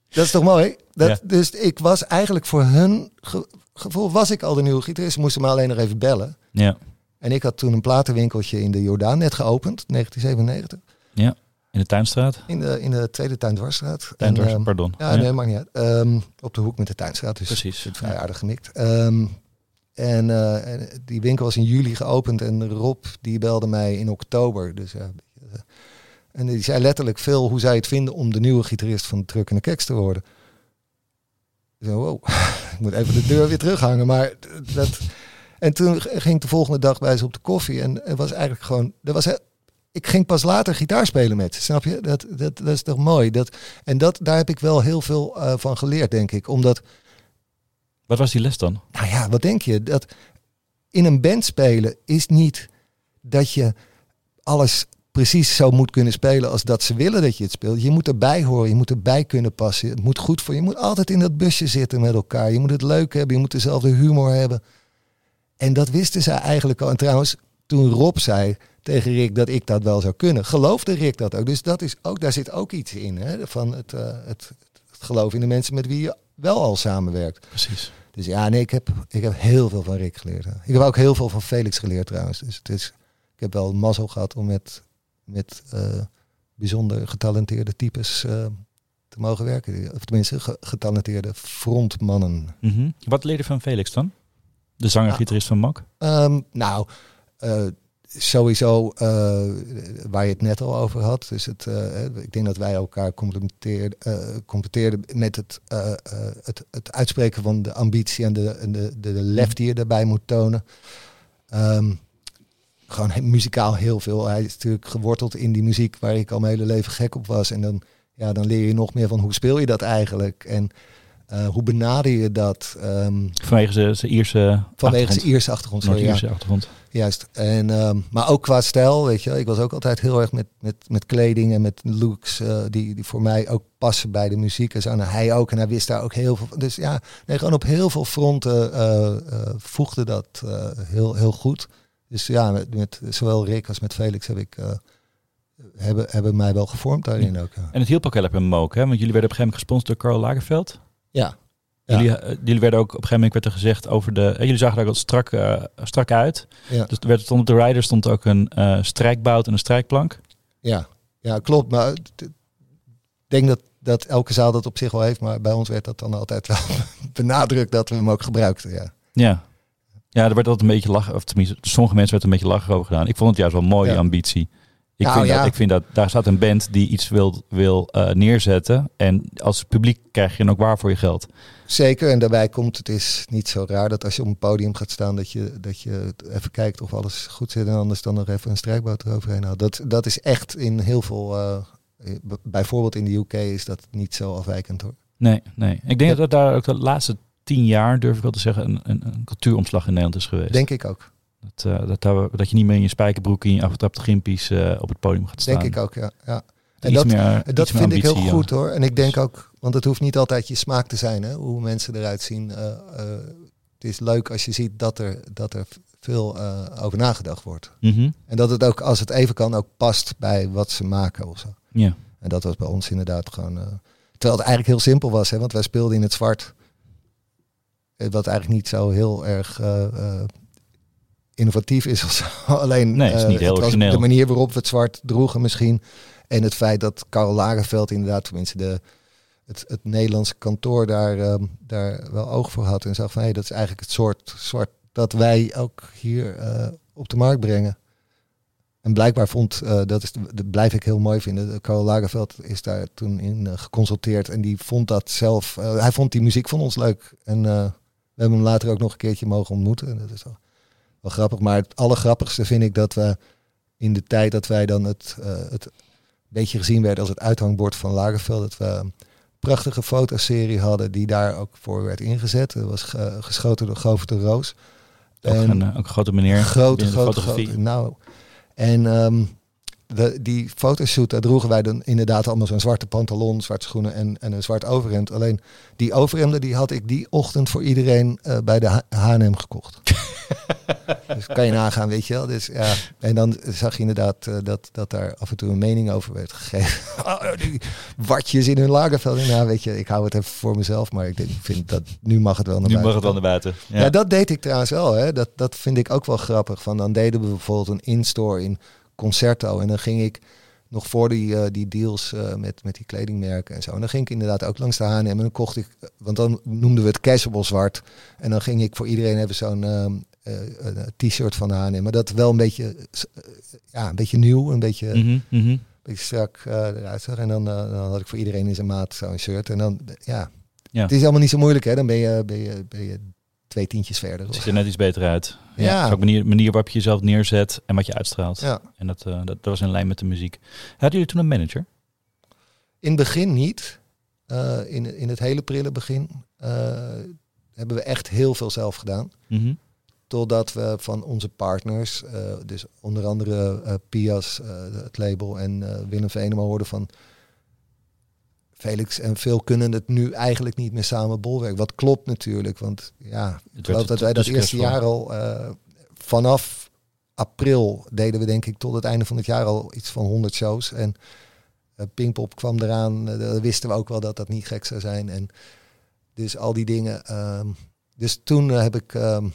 Dat is toch mooi? Dat, ja. Dus ik was eigenlijk voor hun ge- gevoel, was ik al de nieuwe gitarist. Ze moesten me alleen nog even bellen. Ja. En ik had toen een platenwinkeltje in de Jordaan net geopend, negentien zevenennegentig. Ja, in de Tuinstraat? In de, in de Tweede Tuindwarsstraat. Tuindwarsstraat, um, pardon. Ja, ja, nee, maakt niet uit. Um, op de hoek met de Tuinstraat, dus precies, vrij ja. aardig gemikt. Um, En uh, die winkel was in juli geopend en Rob die belde mij in oktober. Dus, uh, en die zei letterlijk veel hoe zij het vinden om de nieuwe gitarist van de Tröckeler Kecks te worden. Ik zei, wow, ik moet even de deur weer terughangen. Maar dat... En toen ging ik de volgende dag bij ze op de koffie. En het was eigenlijk gewoon... Dat was, ik ging pas later gitaar spelen met ze, snap je? Dat, dat, dat is toch mooi. Dat, en dat, daar heb ik wel heel veel uh, van geleerd, denk ik. Omdat... Wat was die les dan? Nou ja, wat denk je? Dat in een band spelen is niet dat je alles precies zo moet kunnen spelen als dat ze willen dat je het speelt. Je moet erbij horen, je moet erbij kunnen passen. Het moet goed voor je. Je moet altijd in dat busje zitten met elkaar. Je moet het leuk hebben, je moet dezelfde humor hebben. En dat wisten zij eigenlijk al. En trouwens, toen Rob zei tegen Rick dat ik dat wel zou kunnen, geloofde Rick dat ook. Dus dat is ook, daar zit ook iets in, hè? Van het, uh, het, het geloof in de mensen met wie je wel al samenwerkt. Precies. Dus ja, nee, ik heb, ik heb heel veel van Rick geleerd. Hè. Ik heb ook heel veel van Felix geleerd trouwens. Dus het is, ik heb wel mazzel gehad om met, met uh, bijzonder getalenteerde types uh, te mogen werken. Of tenminste, ge- getalenteerde frontmannen. Mm-hmm. Wat leerde van Felix dan? De zanger-gitarist nou, van Moke? Um, nou, uh, sowieso uh, waar je het net al over had. Dus het, uh, ik denk dat wij elkaar complementeerden, uh, complementeerden met het, uh, uh, het, het uitspreken van de ambitie en de, en de, de lef die je daarbij moet tonen. Um, gewoon he, muzikaal heel veel. Hij is natuurlijk geworteld in die muziek waar ik al mijn hele leven gek op was. En dan, ja, dan leer je nog meer van hoe speel je dat eigenlijk. En uh, hoe benader je dat? Um, vanwege zijn Ierse vanwege zijn Ierse achtergrond. Sorry, Ierse ja. achtergrond. Juist. En, um, maar ook qua stijl, weet je. Ik was ook altijd heel erg met, met, met kleding en met looks uh, die, die voor mij ook passen bij de muziek. En zo. En hij ook. En hij wist daar ook heel veel van. Dus ja, nee, gewoon op heel veel fronten uh, uh, voegde dat uh, heel, heel goed. Dus ja, met, met zowel Rick als met Felix heb ik... Uh, hebben, hebben mij wel gevormd daarin ook. Ja. En het hielp ook heel erg met Moke, hè? Want jullie werden op een gegeven moment gesponsord door Karl Lagerfeld. Ja. Jullie, ja. jullie werden ook op een gegeven moment werd er gezegd over de... Jullie zagen er ook strak, uh, strak uit. Ja. Dus werd het, op de rider stond ook een uh, strijkbout en een strijkplank. Ja, ja klopt. Maar ik d- denk dat, dat elke zaal dat op zich wel heeft. Maar bij ons werd dat dan altijd wel benadrukt dat we hem ook gebruikten. Ja, ja. ja er werd altijd een beetje lachen. Of tenminste, sommige mensen werd een beetje lachen over gedaan. Ik vond het juist wel een mooie ja. ambitie. Ik, nou, vind ja. dat, ik vind dat daar staat een band die iets wil, wil uh, neerzetten. En als publiek krijg je dan ook waar voor je geld. Zeker, en daarbij komt het is niet zo raar dat als je op een podium gaat staan... dat je, dat je even kijkt of alles goed zit en anders dan nog even een strijkbout eroverheen haalt. Dat, dat is echt in heel veel... Uh, b- bijvoorbeeld in de U K is dat niet zo afwijkend hoor. Nee, nee. Ik denk ja. dat daar ook de laatste tien jaar, durf ik wel te zeggen... een, een, een cultuuromslag in Nederland is geweest. Denk ik ook. Dat, uh, dat, dat je niet meer in je spijkerbroek in je afgetrapte gimpies uh, op het podium gaat staan. Denk ik ook, ja. ja. En iets dat, meer, dat vind ambitie, ik heel ja. goed hoor. En ik denk ook, want het hoeft niet altijd je smaak te zijn, hè, hoe mensen eruit zien. Uh, uh, het is leuk als je ziet dat er, dat er veel uh, over nagedacht wordt. Mm-hmm. En dat het ook, als het even kan, ook past bij wat ze maken of zo. Yeah. En dat was bij ons inderdaad gewoon... Uh, terwijl het eigenlijk heel simpel was, hè, want wij speelden in het zwart. Wat eigenlijk niet zo heel erg... Uh, uh, innovatief is als alleen nee, is niet uh, heel de manier waarop we het zwart droegen misschien. En het feit dat Karl Lagerfeld inderdaad, tenminste de, het, het Nederlandse kantoor daar, um, daar wel oog voor had. En zag van, hé, hey, dat is eigenlijk het soort zwart dat wij ook hier uh, op de markt brengen. En blijkbaar vond, uh, dat, is, dat blijf ik heel mooi vinden, Karl Lagerfeld is daar toen in uh, geconsulteerd. En die vond dat zelf, uh, hij vond die muziek van ons leuk. En uh, we hebben hem later ook nog een keertje mogen ontmoeten. En dat is al wel grappig, maar het allergrappigste vind ik dat we in de tijd dat wij dan het, uh, het beetje gezien werden als het uithangbord van Lagerfeld, dat we een prachtige fotoserie hadden die daar ook voor werd ingezet. Dat was uh, geschoten door Govert de Roos. Ook en, een, ook een grote meneer. Grote, grote, fotografie. Grote, nou, en um, de, die fotoshoot, daar droegen wij dan inderdaad allemaal zo'n zwarte pantalon, zwarte schoenen en, en een zwart overhemd. Alleen die overhemden die had ik die ochtend voor iedereen uh, bij de H en M gekocht. Dus kan je nagaan, weet je wel. Dus, ja. En dan zag je inderdaad uh, dat, dat daar af en toe een mening over werd gegeven. Oh, die watjes in hun Lagerfeld. Nou, weet je, ik hou het even voor mezelf. Maar ik vind dat nu mag het wel naar buiten. Nu mag het wel naar buiten. Ja, ja, dat deed ik trouwens wel. Hè. Dat, dat vind ik ook wel grappig. Van, dan deden we bijvoorbeeld een in-store in Concerto. En dan ging ik nog voor die, uh, die deals uh, met, met die kledingmerken en zo. En dan ging ik inderdaad ook langs de H en M en dan kocht ik... Want dan noemden we het casual zwart. En dan ging ik voor iedereen even zo'n uh, uh, t-shirt van de H en M. Maar dat wel een beetje, uh, ja, een beetje nieuw, een beetje, mm-hmm, mm-hmm. Een beetje strak uh, eruit zag. En dan, uh, dan had ik voor iedereen in zijn maat zo'n shirt. En dan, ja. ja. Het is allemaal niet zo moeilijk, hè. Dan ben je, ben je, ben je twee tientjes verder. Het ziet er net iets beter uit. Ja, ja. Ook manier, manier waarop je jezelf neerzet en wat je uitstraalt. Ja. En dat, uh, dat, dat was in lijn met de muziek. Hadden jullie toen een manager? In het begin niet. Uh, in, in het hele prille begin uh, hebben we echt heel veel zelf gedaan. Mm-hmm. Totdat we van onze partners, uh, dus onder andere uh, Pias, uh, het label, en uh, Willem Venema hoorden van... Felix en Phil kunnen het nu eigenlijk niet meer samen bolwerken. Wat klopt natuurlijk, want ja, ik geloof dat wij dat eerste jaar al... Uh, vanaf april deden we denk ik tot het einde van het jaar al iets van honderd shows. En uh, Pinkpop kwam eraan, uh, dat wisten we ook wel dat dat niet gek zou zijn. En dus al die dingen. Um, dus toen heb ik, um,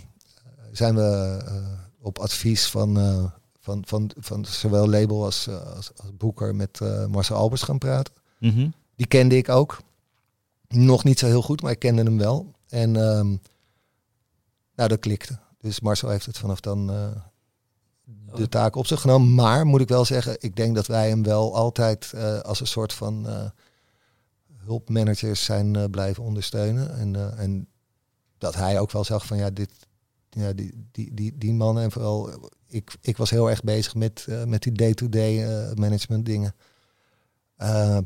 zijn we uh, op advies van, uh, van, van, van zowel label als, uh, als, als boeker met uh, Marcel Albers gaan praten. Mm-hmm. Die kende ik ook. Nog niet zo heel goed, maar ik kende hem wel. En um, nou, dat klikte. Dus Marcel heeft het vanaf dan uh, de taak op zich genomen. Maar moet ik wel zeggen, ik denk dat wij hem wel altijd uh, als een soort van uh, hulpmanagers zijn uh, blijven ondersteunen. En, uh, en dat hij ook wel zag van ja, dit, ja die, die, die, die mannen en vooral ik, ik was heel erg bezig met, uh, met die day-to-day uh, management dingen. Uh,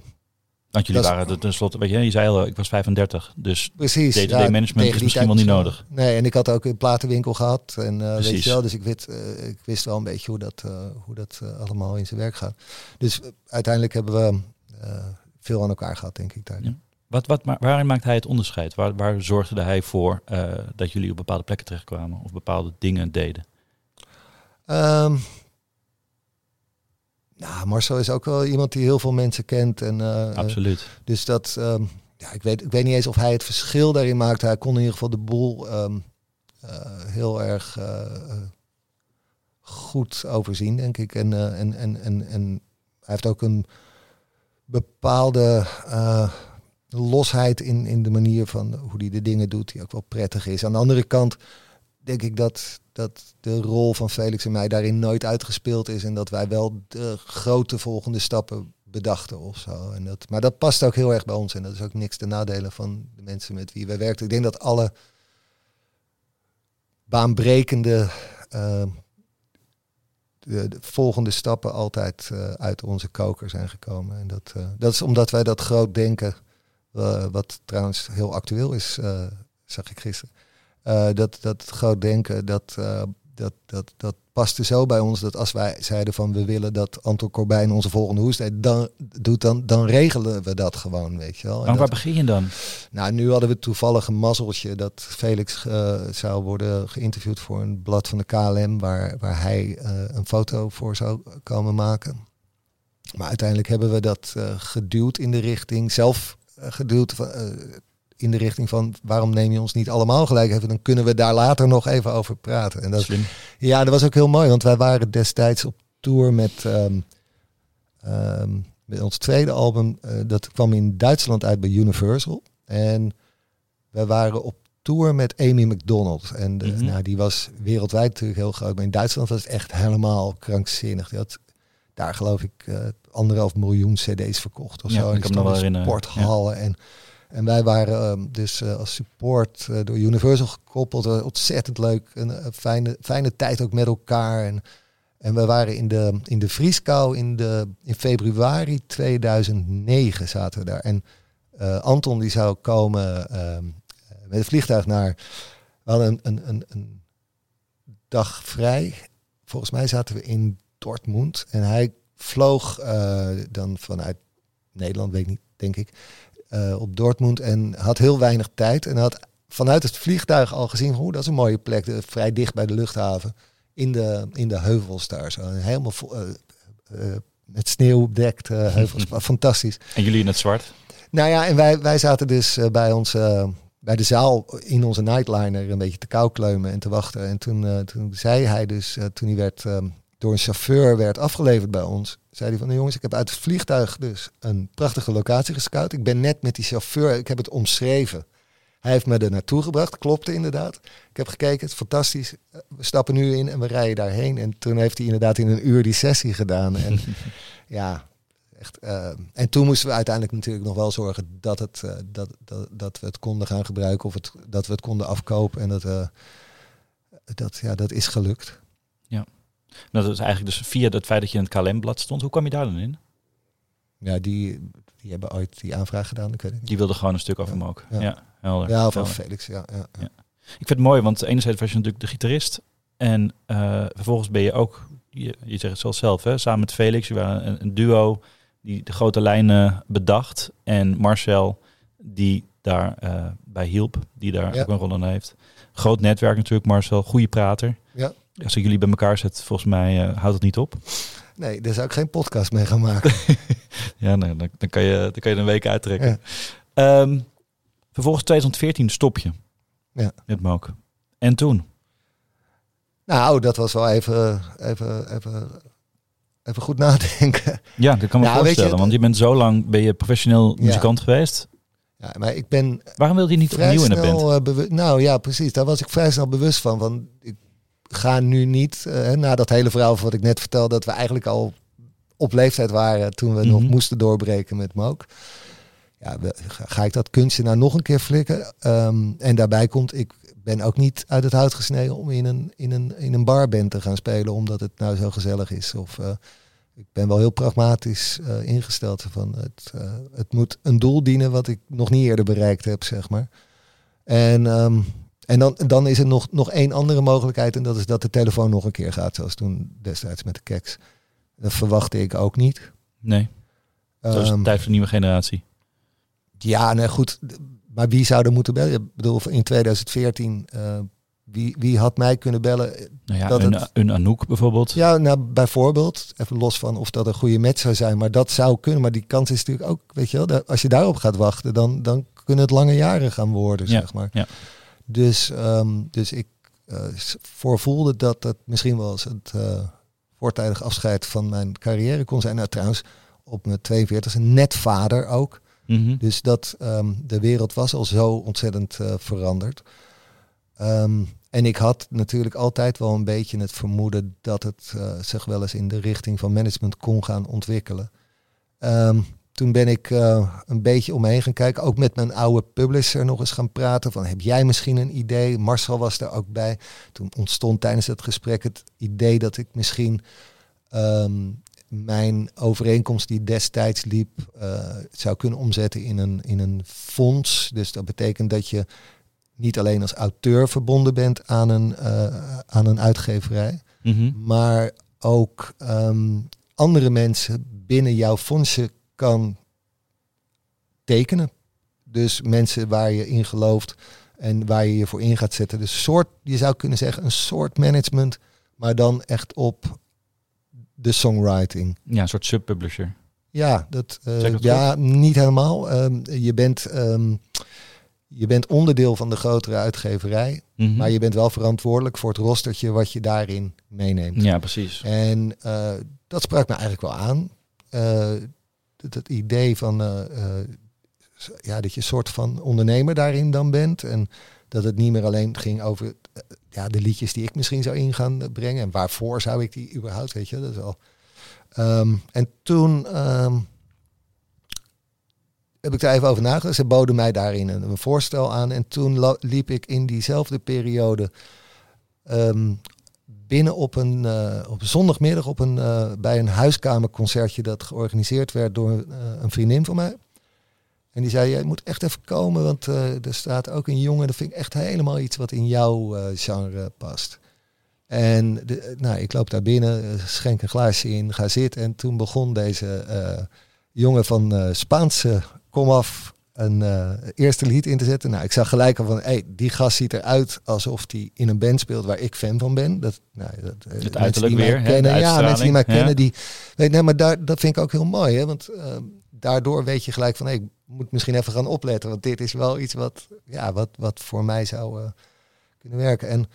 Want jullie dat waren het tenslotte, weet je, je zei al, ik was vijfendertig, dus precies, day-to-day ja, management is misschien wel niet nodig. Nee, en ik had ook een platenwinkel gehad, en uh, weet je wel, dus ik wist, uh, ik wist wel een beetje hoe dat, uh, hoe dat uh, allemaal in zijn werk gaat. Dus uh, uiteindelijk hebben we uh, veel aan elkaar gehad, denk ik. Daar. Ja. Wat, wat, maar waarin maakt hij het onderscheid? Waar, waar zorgde hij voor uh, dat jullie op bepaalde plekken terechtkwamen of bepaalde dingen deden? Um, Nou, Marcel is ook wel iemand die heel veel mensen kent. En, uh, Absoluut. Uh, dus dat, um, ja, ik weet, ik weet niet eens of hij het verschil daarin maakt. Hij kon in ieder geval de boel um, uh, heel erg uh, goed overzien, denk ik. En, uh, en, en, en, en hij heeft ook een bepaalde uh, losheid in, in de manier van hoe hij de dingen doet, die ook wel prettig is. Aan de andere kant denk ik dat... dat de rol van Felix en mij daarin nooit uitgespeeld is. En dat wij wel de grote volgende stappen bedachten of zo. En dat, maar dat past ook heel erg bij ons. En dat is ook niks ten nadele van de mensen met wie wij werken. Ik denk dat alle baanbrekende uh, de, de volgende stappen altijd uh, uit onze koker zijn gekomen. En dat, uh, dat is omdat wij dat groot denken. Uh, wat trouwens heel actueel is, uh, zag ik gisteren. Uh, dat, dat groot denken, dat, uh, dat, dat, dat paste zo bij ons dat als wij zeiden van we willen dat Anton Corbijn onze volgende hoest deed, dan, doet, dan, dan regelen we dat gewoon, weet je wel. En maar waar dat, begin je dan? Nou, nu hadden we toevallig een mazzeltje dat Felix uh, zou worden geïnterviewd voor een blad van de K L M waar, waar hij uh, een foto voor zou komen maken. Maar uiteindelijk hebben we dat uh, geduwd in de richting, zelf uh, geduwd van... Uh, in de richting van waarom neem je ons niet allemaal gelijk even, dan kunnen we daar later nog even over praten. En dat, ja, dat was ook heel mooi, want wij waren destijds op tour met, um, um, met ons tweede album. Uh, dat kwam in Duitsland uit bij Universal. En wij waren op tour met Amy McDonald. En de, mm-hmm. nou, die was wereldwijd natuurlijk heel groot, maar in Duitsland was het echt helemaal krankzinnig. Die had daar geloof ik uh, anderhalf miljoen cd's verkocht of ja, zo. En ik kan me wel herinneren. Sporthallen ja. en... En wij waren uh, dus uh, als support uh, door Universal gekoppeld. Uh, ontzettend leuk. Een uh, fijne, fijne tijd ook met elkaar. En, en we waren in de, in de vrieskou in, de, in februari tweeduizend negen zaten we daar. En uh, Anton die zou komen uh, met het vliegtuig naar... We hadden een, een, een dag vrij. Volgens mij zaten we in Dortmund. En hij vloog uh, dan vanuit Nederland, weet ik niet, denk ik... Uh, op Dortmund en had heel weinig tijd en had vanuit het vliegtuig al gezien, hoe, dat is een mooie plek, de, vrij dicht bij de luchthaven, in de, in de heuvels daar. Zo, helemaal vo, uh, uh, met sneeuw bedekt uh, heuvels, fantastisch. En jullie in het zwart? Nou ja, en wij, wij zaten dus uh, bij ons... Uh, bij de zaal in onze nightliner een beetje te kou kleumen en te wachten. En toen, uh, toen zei hij dus, uh, toen hij werd, uh, door een chauffeur werd afgeleverd bij ons, zei hij van, nou jongens, ik heb uit het vliegtuig dus een prachtige locatie gescout. Ik ben net met die chauffeur, ik heb het omschreven. Hij heeft me er naartoe gebracht, klopte inderdaad. Ik heb gekeken, het is fantastisch. We stappen nu in en we rijden daarheen. En toen heeft hij inderdaad in een uur die sessie gedaan. En ja... Echt, uh, en toen moesten we uiteindelijk natuurlijk nog wel zorgen dat, het, uh, dat, dat, dat we het konden gaan gebruiken of het, dat we het konden afkopen. En dat, uh, dat, ja, dat is gelukt. Ja, nou, dat is eigenlijk dus via het feit dat je in het K L M-blad stond. Hoe kwam je daar dan in? Ja, die, die hebben ooit die aanvraag gedaan. Ik weet het niet. Die wilden gewoon een stuk over Moke. Ja, ja. ja, helder. Ja, van Felix. Ja, ja, ja. Ja. Ik vind het mooi, want enerzijds was je natuurlijk de gitarist. En uh, vervolgens ben je ook, je, je zegt het zelf zelf, hè, samen met Felix, je waren een, een duo... die de grote lijnen bedacht. En Marcel, die daarbij uh, bij hielp. Die daar ja. ook een rol aan heeft. Groot netwerk natuurlijk, Marcel. Goede prater. Ja. Als ik jullie bij elkaar zet, volgens mij uh, houdt het niet op. Nee, daar zou ik geen podcast mee gaan maken. ja, nee, dan, dan, kan je, dan kan je een week uittrekken. Ja. Um, vervolgens tweeduizend veertien stop je. Ja. Met Moke. En toen? Nou, dat was wel even... even, even... Even goed nadenken. Ja, dat kan me nou, voorstellen. Je, want je bent zo lang ben je professioneel ja. muzikant geweest. Ja, maar ik ben. Waarom wilde je niet vernieuwen in de band? Uh, bewu- nou ja, precies. Daar was ik vrij snel bewust van. Want ik ga nu niet. Uh, na dat hele verhaal wat ik net vertelde, dat we eigenlijk al op leeftijd waren toen we mm-hmm. nog moesten doorbreken met Moke. Ja, we, ga ik dat kunstje nou nog een keer flikken? Um, en daarbij komt ik. Ben ook niet uit het hout gesneden om in een, in een, in een barband te gaan spelen omdat het nou zo gezellig is. Of uh, ik ben wel heel pragmatisch uh, ingesteld van het, uh, het moet een doel dienen wat ik nog niet eerder bereikt heb, zeg maar. En, um, en dan, dan is er nog, nog één andere mogelijkheid en dat is dat de telefoon nog een keer gaat, zoals toen destijds met de Kecks. Dat verwachtte ik ook niet. Nee, dat is de tijd van de nieuwe generatie. Ja, nee, goed... Maar wie zou er moeten bellen? Ik bedoel, in tweeduizend veertien, uh, wie, wie had mij kunnen bellen? Nou ja, dat een, het... een Anouk bijvoorbeeld. Ja, nou bijvoorbeeld. Even los van of dat een goede match zou zijn. Maar dat zou kunnen. Maar die kans is natuurlijk ook, weet je wel. Als je daarop gaat wachten, dan, dan kunnen het lange jaren gaan worden, ja, zeg maar. Ja. Dus, um, dus ik uh, voorvoelde dat dat misschien wel eens het uh, voortijdig afscheid van mijn carrière kon zijn. Nou, trouwens, op mijn tweeënveertigste net vader ook. Mm-hmm. Dus dat um, de wereld was al zo ontzettend uh, veranderd. Um, en ik had natuurlijk altijd wel een beetje het vermoeden dat het uh, zich wel eens in de richting van management kon gaan ontwikkelen. Um, toen ben ik uh, een beetje omheen gaan kijken, ook met mijn oude publisher nog eens gaan praten. Van, heb jij misschien een idee? Marcel was daar ook bij. Toen ontstond tijdens dat gesprek het idee dat ik misschien... Um, mijn overeenkomst die destijds liep, uh, zou kunnen omzetten in een, in een fonds. Dus dat betekent dat je niet alleen als auteur verbonden bent aan een, uh, aan een uitgeverij, mm-hmm. maar ook um, andere mensen binnen jouw fondsen kan tekenen. Dus mensen waar je in gelooft en waar je je voor in gaat zetten. Dus soort, je zou kunnen zeggen een soort management, maar dan echt op... de songwriting. Ja, een soort subpublisher. Ja, dat, uh, dat ja niet helemaal. Um, je, bent, um, je bent onderdeel van de grotere uitgeverij. Mm-hmm. Maar je bent wel verantwoordelijk voor het rostertje wat je daarin meeneemt. Ja, precies. En uh, dat sprak me eigenlijk wel aan. Uh, dat, dat idee van uh, uh, ja, dat je een soort van ondernemer daarin dan bent. En dat het niet meer alleen ging over... Uh, Ja, de liedjes die ik misschien zou in gaan brengen. En waarvoor zou ik die überhaupt, weet je, dat is al. Um, en toen um, heb ik daar even over nagedacht. Ze boden mij daarin een, een voorstel aan. En toen lo- liep ik in diezelfde periode um, binnen op een, uh, op een zondagmiddag op een, uh, bij een huiskamerconcertje dat georganiseerd werd door uh, een vriendin van mij. En die zei, je moet echt even komen, want uh, er staat ook een jongen, dat vind ik echt helemaal iets wat in jouw uh, genre past. En de, nou, ik loop daar binnen, schenk een glaasje in, ga zitten. En toen begon deze uh, jongen van uh, Spaanse komaf een uh, eerste lied in te zetten. Nou, ik zag gelijk al van, hey, die gast ziet eruit alsof hij in een band speelt waar ik fan van ben. Dat, nou, dat, het uiterlijk weer, hè, de ja, mensen die mij kennen, ja. die... Nee, nee, maar daar, dat vind ik ook heel mooi, hè, want uh, daardoor weet je gelijk van, hey, ik moet misschien even gaan opletten, want dit is wel iets wat, ja, wat, wat voor mij zou uh, kunnen werken. En ik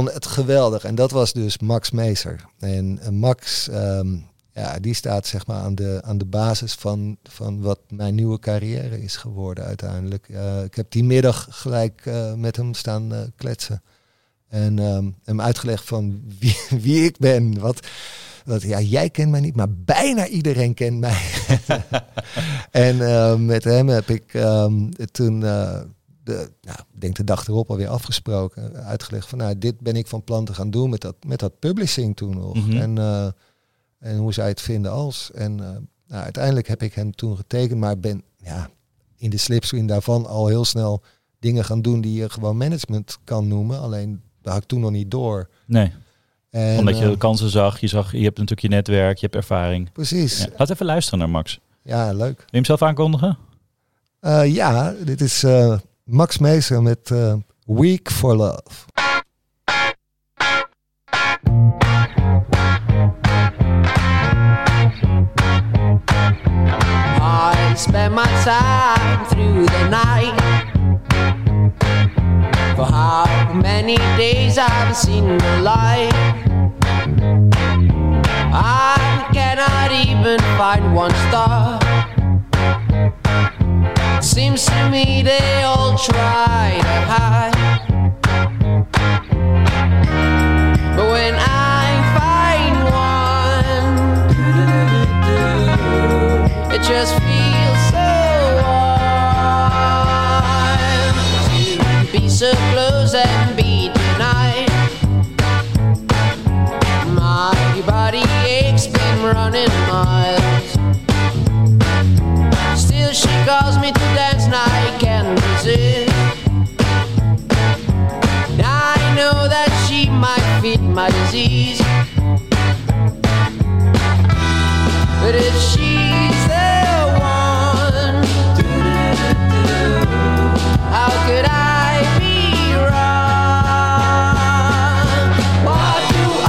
vond het geweldig. En dat was dus Max Meeuwisse. En uh, Max... Um, Ja, die staat zeg maar aan de, aan de basis van, van wat mijn nieuwe carrière is geworden uiteindelijk. Uh, ik heb die middag gelijk uh, met hem staan uh, kletsen. En um, hem uitgelegd van wie, wie ik ben. Wat, wat, ja, jij kent mij niet, maar bijna iedereen kent mij. En uh, met hem heb ik um, toen, uh, de, nou, ik denk de dag erop alweer afgesproken. Uitgelegd van, nou, dit ben ik van plan te gaan doen met dat, met dat publishing toen nog. Mm-hmm. En... Uh, En hoe zij het vinden als. En uh, nou, uiteindelijk heb ik hem toen getekend. Maar ben ja, in de slipstream daarvan al heel snel dingen gaan doen die je gewoon management kan noemen. Alleen daar had ik toen nog niet door. Nee. En, Omdat je de kansen zag. Je zag, je hebt natuurlijk je netwerk, je hebt ervaring. Precies. Ja, laat even luisteren naar Max. Ja, leuk. Wil je hem zelf aankondigen? Uh, ja, dit is uh, Max Meeuwisse met uh, Weak for Love. I spend my time through the night. For how many days I've seen the light. I cannot even find one star. Seems to me they all try to hide. But when I It just feels so warm to be so close and be denied. My body aches, been running miles. Still she calls me to dance and I can't resist. I know that she might feed my disease. But if she's the one, how could I be wrong? Why do I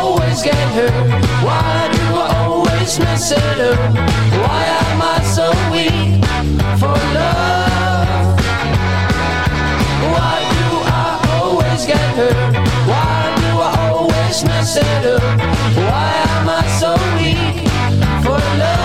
always get hurt? Why do I always mess it up? Why am I so weak for love? Why do I always get hurt? Why do I always mess it up? Why am I so weak? For love,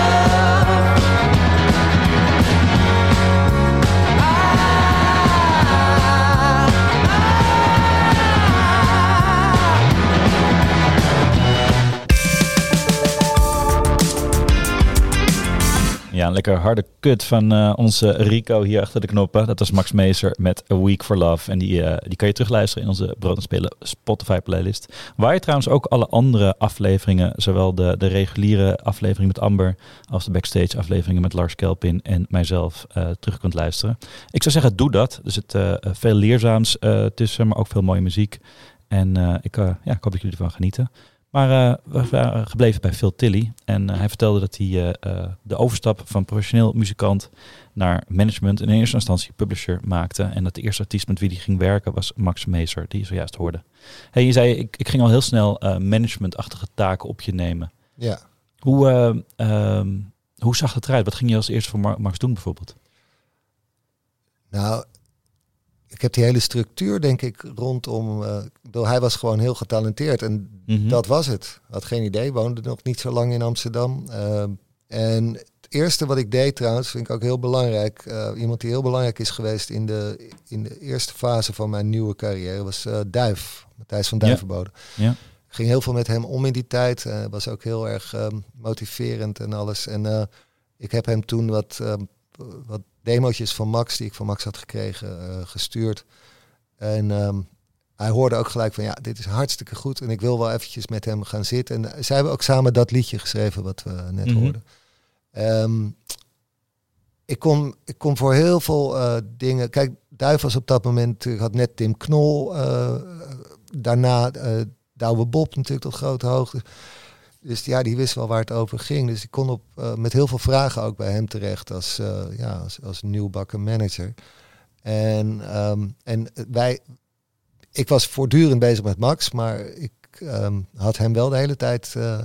ja, een lekker harde kut van uh, onze Rico hier achter de knoppen. Dat was Max Meeuwisse met A Week for Love. En die, uh, die kan je terugluisteren in onze Brood en Spelen Spotify playlist. Waar je trouwens ook alle andere afleveringen, zowel de, de reguliere aflevering met Amber als de backstage afleveringen met Lars Kelpin en mijzelf uh, terug kunt luisteren. Ik zou zeggen, doe dat. Er zit uh, veel leerzaams uh, tussen, maar ook veel mooie muziek. En uh, ik, uh, ja, ik hoop dat jullie ervan genieten. Maar uh, we waren gebleven bij Phil Tilli. En uh, hij vertelde dat hij uh, uh, de overstap van professioneel muzikant naar management in eerste instantie publisher maakte. En dat de eerste artiest met wie hij ging werken was Max Meeuwisse, die je zojuist hoorde. Hey, je zei, ik, ik ging al heel snel uh, managementachtige taken op je nemen. Ja. Hoe, uh, um, hoe zag het eruit? Wat ging je als eerste voor Max doen bijvoorbeeld? Nou... Ik heb die hele structuur, denk ik, rondom... Uh, hij was gewoon heel getalenteerd. En mm-hmm. dat was het. Had geen idee, woonde nog niet zo lang in Amsterdam. Uh, en het eerste wat ik deed trouwens, vind ik ook heel belangrijk. Uh, iemand die heel belangrijk is geweest in de, in de eerste fase van mijn nieuwe carrière... was uh, Duif, Matthijs van Duivenboden. Ja. Ja. Ging heel veel met hem om in die tijd. Uh, was ook heel erg um, motiverend en alles. En uh, ik heb hem toen wat... Um, wat demootjes van Max, die ik van Max had gekregen, uh, gestuurd. En um, hij hoorde ook gelijk van, ja, dit is hartstikke goed. En ik wil wel eventjes met hem gaan zitten. En uh, zij hebben ook samen dat liedje geschreven wat we net mm-hmm. hoorden. Um, ik, kom, ik kom voor heel veel uh, dingen... Kijk, Duif was op dat moment... Ik had net Tim Knol. Uh, daarna uh, Douwe Bob natuurlijk tot grote hoogte. Dus ja, die wist wel waar het over ging. Dus ik kon op, uh, met heel veel vragen ook bij hem terecht als, uh, ja, als, als nieuwbakken manager. En, um, en wij, ik was voortdurend bezig met Max, maar ik um, had hem wel de hele tijd uh,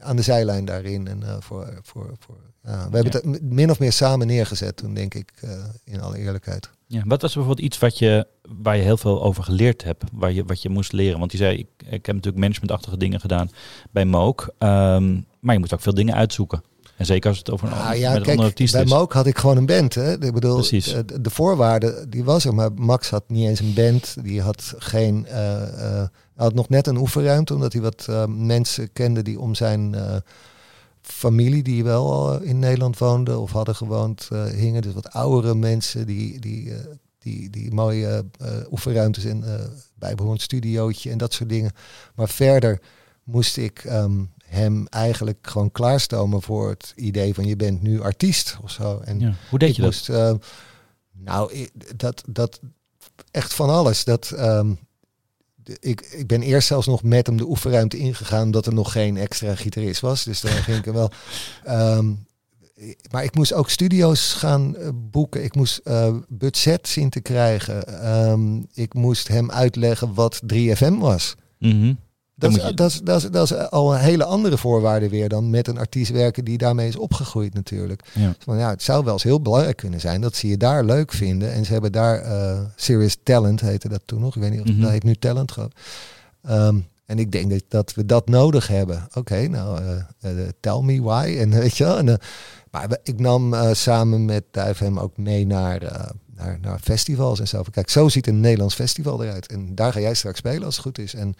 aan de zijlijn daarin. En uh, voor, voor, voor, ja. We hebben het ja. min of meer samen neergezet toen, denk ik, uh, in alle eerlijkheid. Ja, wat was bijvoorbeeld iets wat je, waar je heel veel over geleerd hebt, waar je, wat je moest leren? Want je zei, ik, ik heb natuurlijk managementachtige dingen gedaan bij Moke, um, maar je moet ook veel dingen uitzoeken. En zeker als het over een, ah, ja, met kijk, een andere artiest is. Bij Moke had ik gewoon een band. Hè? Ik bedoel, precies. De, de voorwaarde, die was er, maar Max had niet eens een band. Die had geen, uh, uh, had nog net een oefenruimte, omdat hij wat uh, mensen kende die om zijn... Uh, familie die wel al in Nederland woonde of hadden gewoond uh, hingen. Dus wat oudere mensen die, die, uh, die, die mooie uh, oefenruimtes en uh, bijbehorend studiootje en dat soort dingen. Maar verder moest ik um, hem eigenlijk gewoon klaarstomen voor het idee van je bent nu artiest of zo. En ja, hoe deed je dat? Moest, uh, nou, dat, dat echt van alles. Dat... Um, Ik, ik ben eerst zelfs nog met hem de oefenruimte ingegaan, omdat er nog geen extra gitarist was. Dus dan ging ik er wel. Um, maar ik moest ook studio's gaan uh, boeken. Ik moest uh, budget zien te krijgen. Um, ik moest hem uitleggen wat drie F M was. Mm-hmm. Dat, is, je... dat, is, dat, is, dat is al een hele andere voorwaarde weer dan met een artiest werken die daarmee is opgegroeid natuurlijk. Ja. Van, ja, het zou wel eens heel belangrijk kunnen zijn dat ze je daar leuk vinden. En ze hebben daar uh, Serious Talent, heette dat toen nog. Ik weet niet of mm-hmm. dat heet nu Talent. Um, en ik denk dat, dat we dat nodig hebben. Oké, okay, nou, uh, uh, tell me why. En, weet je wel, en, uh, maar we, ik nam uh, samen met Duif hem ook mee naar... Uh, Naar, naar festivals en zo. Kijk, zo ziet een Nederlands festival eruit. En daar ga jij straks spelen als het goed is. En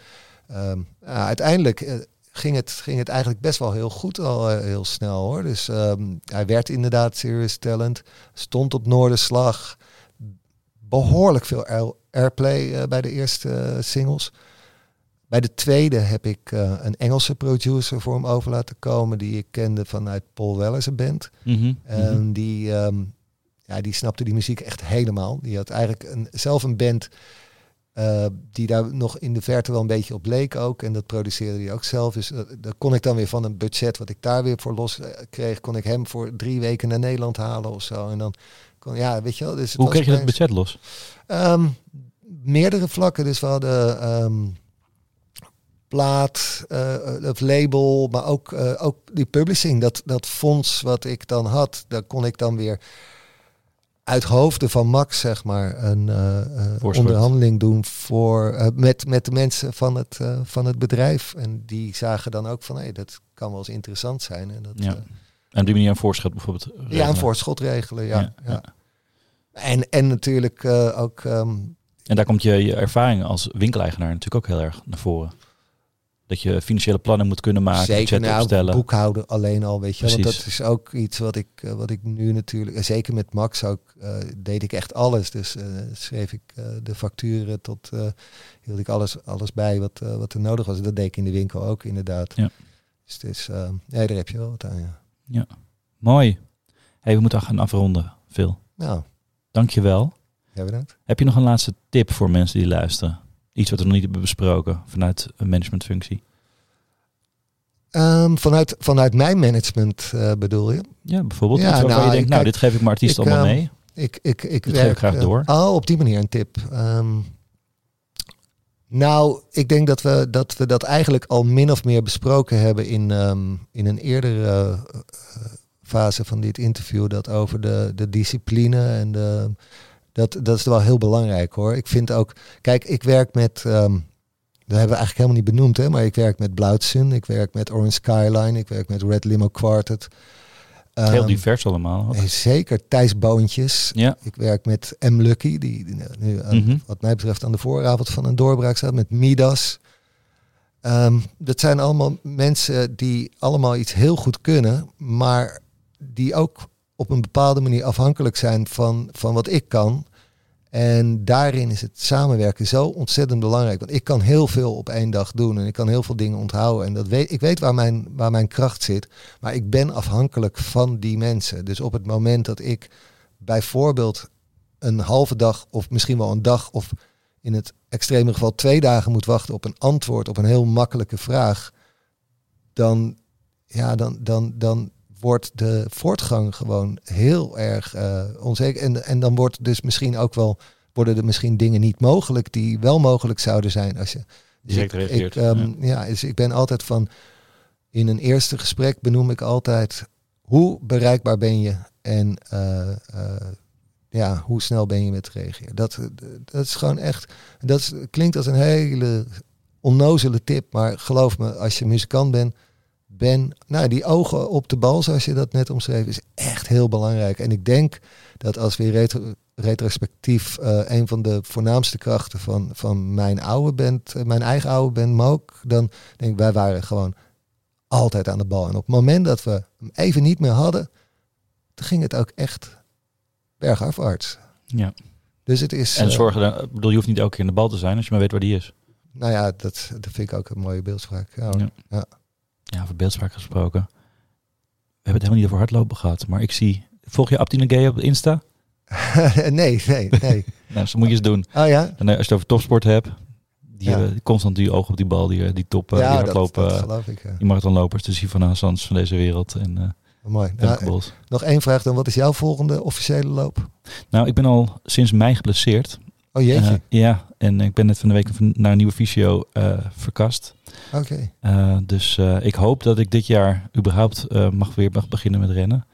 um, ja, uiteindelijk uh, ging, het, ging het eigenlijk best wel heel goed al uh, heel snel hoor. Dus um, hij werd inderdaad Serious Talent. Stond op Noorderslag. Behoorlijk veel airplay uh, bij de eerste uh, singles. Bij de tweede heb ik uh, een Engelse producer voor hem over laten komen. Die ik kende vanuit Paul Weller's band. Mm-hmm. Um, die... Um, Ja, die snapte die muziek echt helemaal. Die had eigenlijk een, zelf een band uh, die daar nog in de verte wel een beetje op leek ook. En dat produceerde hij ook zelf. Dus uh, daar kon ik dan weer van een budget wat ik daar weer voor los kreeg, kon ik hem voor drie weken naar Nederland halen of zo. En dan kon, ja, weet je wel. Dus hoe kreeg je dat budget los? Um, meerdere vlakken. Dus we hadden... Um, plaat, uh, of label, maar ook, uh, ook die publishing. Dat, dat fonds wat ik dan had, daar kon ik dan weer... uit hoofden van Max, zeg maar, een uh, onderhandeling doen voor uh, met, met de mensen van het, uh, van het bedrijf. En die zagen dan ook van, hé, hey, dat kan wel eens interessant zijn. En dat, ja. uh, en die manier een voorschot bijvoorbeeld regelen. Ja, een voorschot regelen, ja. ja, ja. ja. En, en natuurlijk uh, ook... Um, en daar komt je, je ervaring als winkeleigenaar natuurlijk ook heel erg naar voren. Dat je financiële plannen moet kunnen maken. Zeker, nou, opstellen. Boekhouden alleen al, weet je. Precies. Want dat is ook iets wat ik, wat ik nu natuurlijk... Zeker met Max ook, uh, deed ik echt alles. Dus uh, schreef ik uh, de facturen tot... Uh, hield ik alles, alles bij wat, uh, wat er nodig was. Dat deed ik in de winkel ook, inderdaad. Ja. Dus het is... Uh, ja, daar heb je wel wat aan, ja. Ja, mooi. Hey, we moeten gaan afronden, Phil. Nou. Dank je wel. Ja, bedankt. Heb je nog een laatste tip voor mensen die luisteren? Iets wat we nog niet hebben besproken vanuit een managementfunctie. Um, vanuit, vanuit mijn management uh, bedoel je? Ja, bijvoorbeeld. Ja, nou, je denkt, kijk, nou, dit geef ik mijn artiest allemaal uh, mee. Ik, ik, ik, dit werk, geef ik graag door. Uh, oh, op die manier een tip. Um, nou, ik denk dat we, dat we dat eigenlijk al min of meer besproken hebben in, um, in een eerdere uh, fase van dit interview. Dat over de, de discipline en de... Dat, dat is wel heel belangrijk hoor. Ik vind ook, kijk, ik werk met, um, dat hebben we eigenlijk helemaal niet benoemd, hè, maar ik werk met Blauwtsun, ik werk met Orange Skyline, ik werk met Red Limo Quartet. Um, heel divers allemaal. Nee, zeker, Thijs Boontjes. Ja. Ik werk met M. Lucky, die, die nu aan, mm-hmm. wat mij betreft aan de vooravond van een doorbraak staat, met Midas. Um, dat zijn allemaal mensen die allemaal iets heel goed kunnen, maar die ook op een bepaalde manier afhankelijk zijn van, van wat ik kan. En daarin is het samenwerken zo ontzettend belangrijk. Want ik kan heel veel op één dag doen en ik kan heel veel dingen onthouden. En dat weet, ik weet waar mijn, waar mijn kracht zit, maar ik ben afhankelijk van die mensen. Dus op het moment dat ik bijvoorbeeld een halve dag of misschien wel een dag of in het extreme geval twee dagen moet wachten op een antwoord op een heel makkelijke vraag, dan, ja, dan, dan, dan wordt de voortgang gewoon heel erg uh, onzeker. En, en dan wordt dus misschien ook wel, worden er misschien dingen niet mogelijk die wel mogelijk zouden zijn als je. Dus direct ik, reageert. Ik, um, ja. ja, dus ik ben altijd van, in een eerste gesprek benoem ik altijd, hoe bereikbaar ben je en uh, uh, ja, hoe snel ben je met reageren. Dat, dat is gewoon echt, dat is, klinkt als een hele onnozele tip, maar geloof me, als je muzikant bent, ben, nou, die ogen op de bal, zoals je dat net omschreef, is echt heel belangrijk. En ik denk dat als weer retro, retrospectief uh, een van de voornaamste krachten van, van mijn oude band, uh, mijn eigen oude band, Moke, dan denk ik, wij waren gewoon altijd aan de bal. En op het moment dat we hem even niet meer hadden, dan ging het ook echt bergafwaarts. Ja. Dus het is... En zorgen dan, ik bedoel, je hoeft niet elke keer in de bal te zijn als je maar weet waar die is. Nou ja, dat, dat vind ik ook een mooie beeldspraak. Ja, ja. ja. Ja, over beeldspraak gesproken. We hebben het helemaal niet over hardlopen gehad. Maar ik zie... Volg je Abdine Gay op Insta? nee, nee, nee. nou, zo moet je eens doen. Oh, ja? En als je het over topsport hebt... Die ja. constant die oog op die bal, die, die top, ja, die hardlopen. Dat, dat geloof ik, ja. Die marathonlopers, dus hier van Hassans van deze wereld. En, uh, Mooi. Nou, nog één vraag dan. Wat is jouw volgende officiële loop? Nou, ik ben al sinds mei geblesseerd. Oh jeetje. Uh, ja, en ik ben net van de week naar een nieuwe fysio uh, verkast. Oké. Okay. Uh, dus uh, ik hoop dat ik dit jaar überhaupt uh, mag weer mag beginnen met rennen.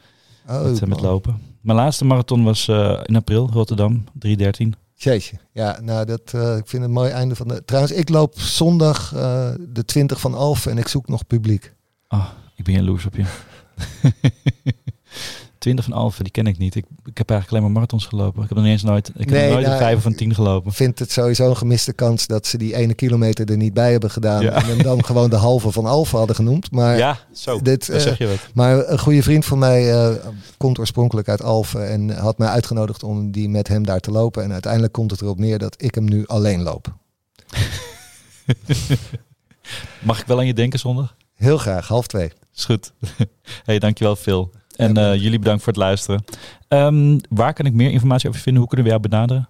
Oh, met, uh, met lopen. Mijn laatste marathon was uh, in april, Rotterdam, drie dertien. Jeetje, ja, nou dat, uh, ik vind het een mooi einde van de... Trouwens, ik loop zondag uh, de twintig van Alphen en ik zoek nog publiek. Oh, ik ben jaloers op je. twintig van Alphen, die ken ik niet. Ik, ik heb eigenlijk alleen maar marathons gelopen. Ik heb nog niet eens nooit, ik nee, heb nooit nou, een vijf van tien gelopen. Ik vind het sowieso een gemiste kans dat ze die ene kilometer er niet bij hebben gedaan. Ja. En dan gewoon de halve van Alphen hadden genoemd. Maar ja, zo, dit, uh, zeg je wat. Maar een goede vriend van mij uh, komt oorspronkelijk uit Alphen en had mij uitgenodigd om die met hem daar te lopen. En uiteindelijk komt het erop neer dat ik hem nu alleen loop. Mag ik wel aan je denken zondag? Heel graag, half twee. Is goed. Hey, dankjewel Phil. En uh, jullie bedankt voor het luisteren. Um, waar kan ik meer informatie over vinden? Hoe kunnen we jou benaderen?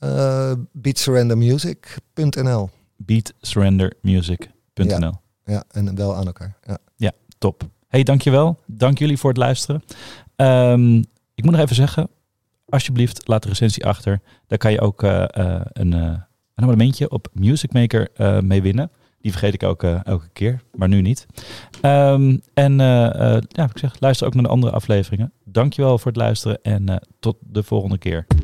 Uh, beat surrender music punt n l beat surrender music punt n l ja, ja, en wel aan elkaar. Ja, ja, top. Hey, dankjewel. Dank jullie voor het luisteren. Um, ik moet nog even zeggen, alsjeblieft, laat de recensie achter. Daar kan je ook uh, uh, een, uh, een abonnementje op Music Maker uh, mee winnen. Die vergeet ik ook, uh, elke keer, maar nu niet. Um, en uh, uh, ja, ik zeg, luister ook naar de andere afleveringen. Dankjewel voor het luisteren en uh, tot de volgende keer.